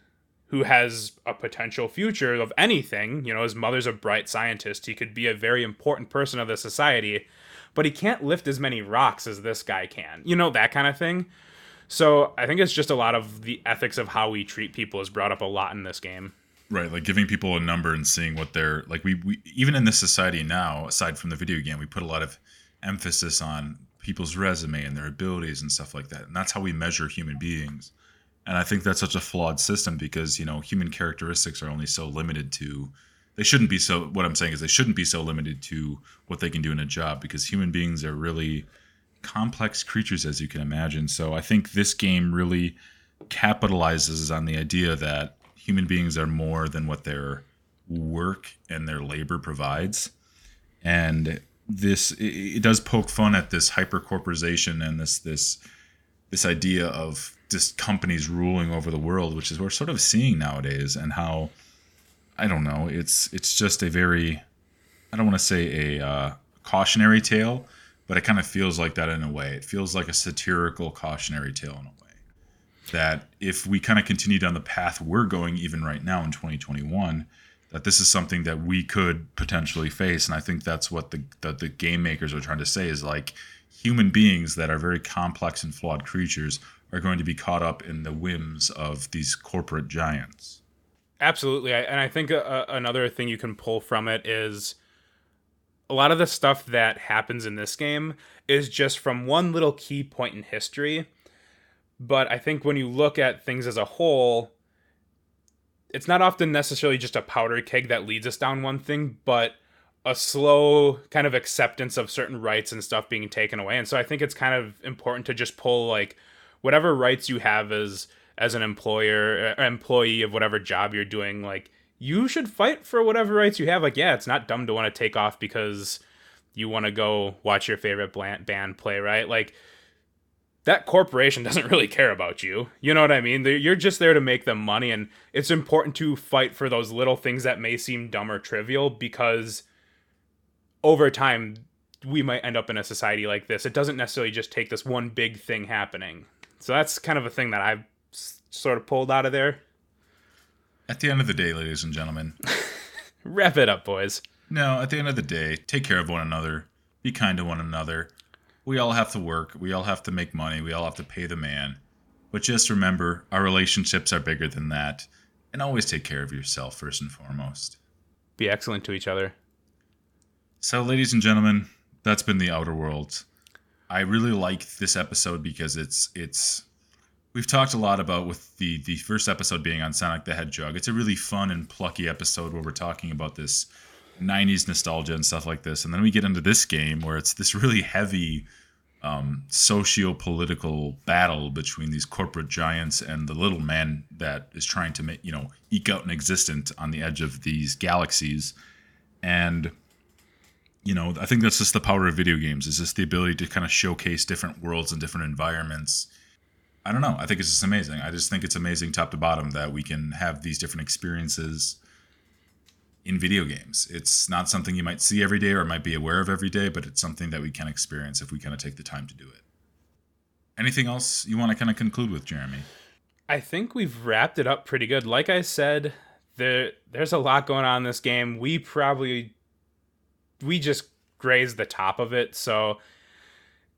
who has a potential future of anything, you know, his mother's a bright scientist. He could be a very important person of the society, but he can't lift as many rocks as this guy can, you know, that kind of thing. So I think it's just a lot of the ethics of how we treat people is brought up a lot in this game. Right. Like giving people a number and seeing what they're like. We, we even in this society now, aside from the video game, we put a lot of emphasis on people's resume and their abilities and stuff like that. And that's how we measure human beings. And I think that's such a flawed system because, you know, human characteristics are only so limited to, they shouldn't be so, what I'm saying is they shouldn't be so limited to what they can do in a job because human beings are really complex creatures, as you can imagine. So I think this game really capitalizes on the idea that human beings are more than what their work and their labor provides. And this, it, it does poke fun at this hypercorporization and this, this, this idea of, just companies ruling over the world, which is what we're sort of seeing nowadays, and how, I don't know, it's it's just a very, I don't want to say a uh, cautionary tale, but it kind of feels like that in a way. It feels like a satirical cautionary tale in a way. That if we kind of continue down the path we're going even right now in twenty twenty-one, that this is something that we could potentially face. And I think that's what the that the game makers are trying to say is like human beings that are very complex and flawed creatures are going to be caught up in the whims of these corporate giants. Absolutely. And I think a, another thing you can pull from it is a lot of the stuff that happens in this game is just from one little key point in history. But I think when you look at things as a whole, it's not often necessarily just a powder keg that leads us down one thing, but a slow kind of acceptance of certain rights and stuff being taken away. And so I think it's kind of important to just pull like, whatever rights you have as as an employer or employee of whatever job you're doing, like you should fight for whatever rights you have. Like, yeah, it's not dumb to want to take off because you want to go watch your favorite band play, right? Like that corporation doesn't really care about you. You know what I mean? They're, you're just there to make them money. And it's important to fight for those little things that may seem dumb or trivial because over time we might end up in a society like this. It doesn't necessarily just take this one big thing happening. So that's kind of a thing that I've sort of pulled out of there. At the end of the day, ladies and gentlemen. Wrap it up, boys. No, at the end of the day, take care of one another. Be kind to one another. We all have to work. We all have to make money. We all have to pay the man. But just remember, our relationships are bigger than that. And always take care of yourself, first and foremost. Be excellent to each other. So, ladies and gentlemen, that's been The Outer Worlds. I really like this episode because it's it's we've talked a lot about with the the first episode being on Sonic the Hedgehog. It's a really fun and plucky episode where we're talking about this nineties nostalgia and stuff like this. And then we get into this game where it's this really heavy um, socio-political battle between these corporate giants and the little man that is trying to make, you know, eke out an existence on the edge of these galaxies. And you know, I think that's just the power of video games. It's just the ability to kind of showcase different worlds and different environments. I don't know. I think it's just amazing. I just think it's amazing top to bottom that we can have these different experiences in video games. It's not something you might see every day or might be aware of every day, but it's something that we can experience if we kind of take the time to do it. Anything else you want to kind of conclude with, Jeremy? I think we've wrapped it up pretty good. Like I said, there there's a lot going on in this game. We probably, we just grazed the top of it. So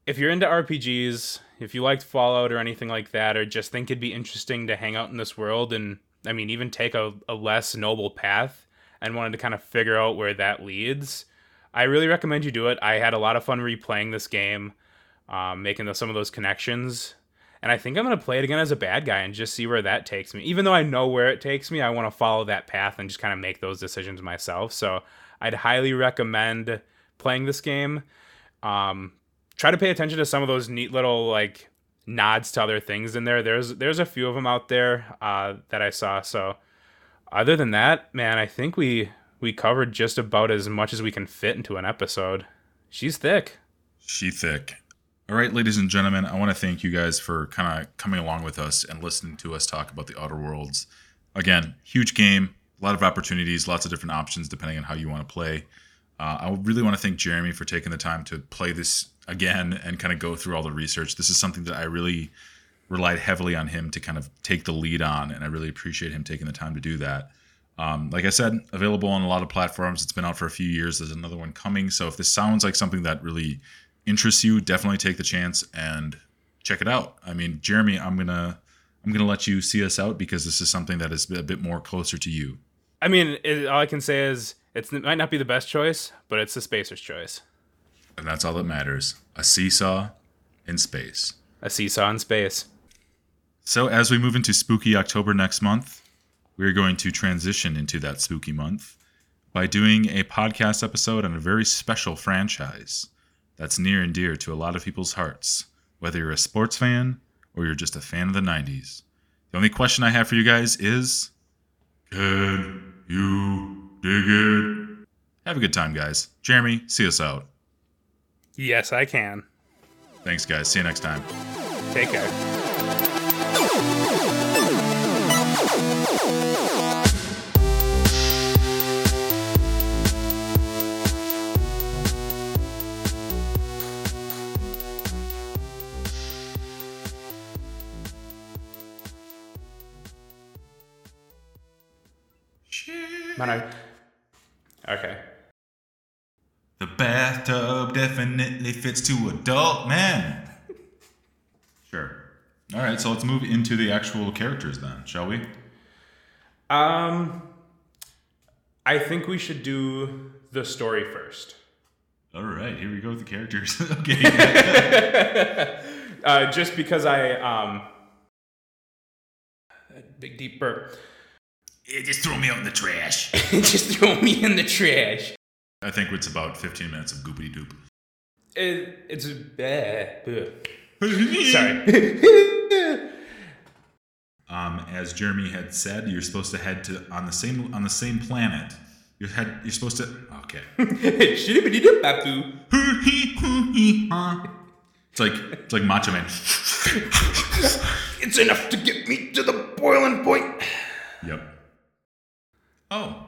if you're into R P Gs, if you liked Fallout or anything like that, or just think it'd be interesting to hang out in this world and, I mean, even take a, a less noble path and wanted to kind of figure out where that leads, I really recommend you do it. I had a lot of fun replaying this game, um, making the, some of those connections. And I think I'm going to play it again as a bad guy and just see where that takes me. Even though I know where it takes me, I want to follow that path and just kind of make those decisions myself. So I'd highly recommend playing this game. Um, try to pay attention to some of those neat little like nods to other things in there. There's there's a few of them out there uh, that I saw. So other than that, man, I think we we covered just about as much as we can fit into an episode. She's thick. She thick. All right, ladies and gentlemen, I want to thank you guys for kind of coming along with us and listening to us talk about The Outer Worlds. Again, huge game, a lot of opportunities, lots of different options depending on how you want to play. Uh, I really want to thank Jeremy for taking the time to play this again and kind of go through all the research. This is something that I really relied heavily on him to kind of take the lead on, and I really appreciate him taking the time to do that. Um, like I said, available on a lot of platforms. It's been out for a few years. There's another one coming. So if this sounds like something that really interests you, definitely take the chance and check it out. I mean, Jeremy, I'm gonna I'm gonna let you see us out because this is something that is a bit more closer to you. I mean, it, all I can say is it's, it might not be the best choice, but it's the spacer's choice, and that's all that matters. A seesaw in space. A seesaw in space. So as we move into Spooky October next month, we're going to transition into that spooky month by doing a podcast episode on a very special franchise that's near and dear to a lot of people's hearts, whether you're a sports fan or you're just a fan of the nineties. The only question I have for you guys is, can you dig it? Have a good time, guys. Jeremy, see us out. Yes, I can. Thanks, guys. See you next time. Take care. Man, I... Okay. The bathtub definitely fits two adult men. Sure. All right, so let's move into the actual characters then, shall we? Um, I think we should do the story first. All right, here we go with the characters. Okay. uh, just because I... um, Big deep burp. It just threw me out in the trash. It just threw me in the trash. I think it's about fifteen minutes of goopity doop. It, it's bad. Sorry. um, as Jeremy had said, you're supposed to head to on the same on the same planet. You're head. You're supposed to. Okay. Shibbity doop bapu. It's like it's like Macho Man. It's enough to get me to the boiling point. Yep. Oh.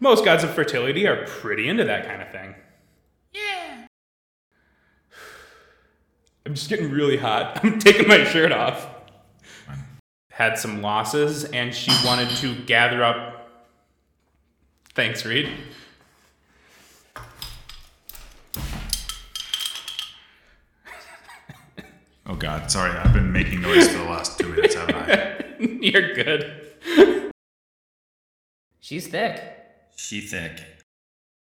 Most gods of fertility are pretty into that kind of thing. Yeah. I'm just getting really hot. I'm taking my shirt off. Had some losses, and she wanted to gather up... Thanks, Reed. Oh, God. Sorry, I've been making noise for the last two minutes, haven't I? You're good. She's thick. She thick.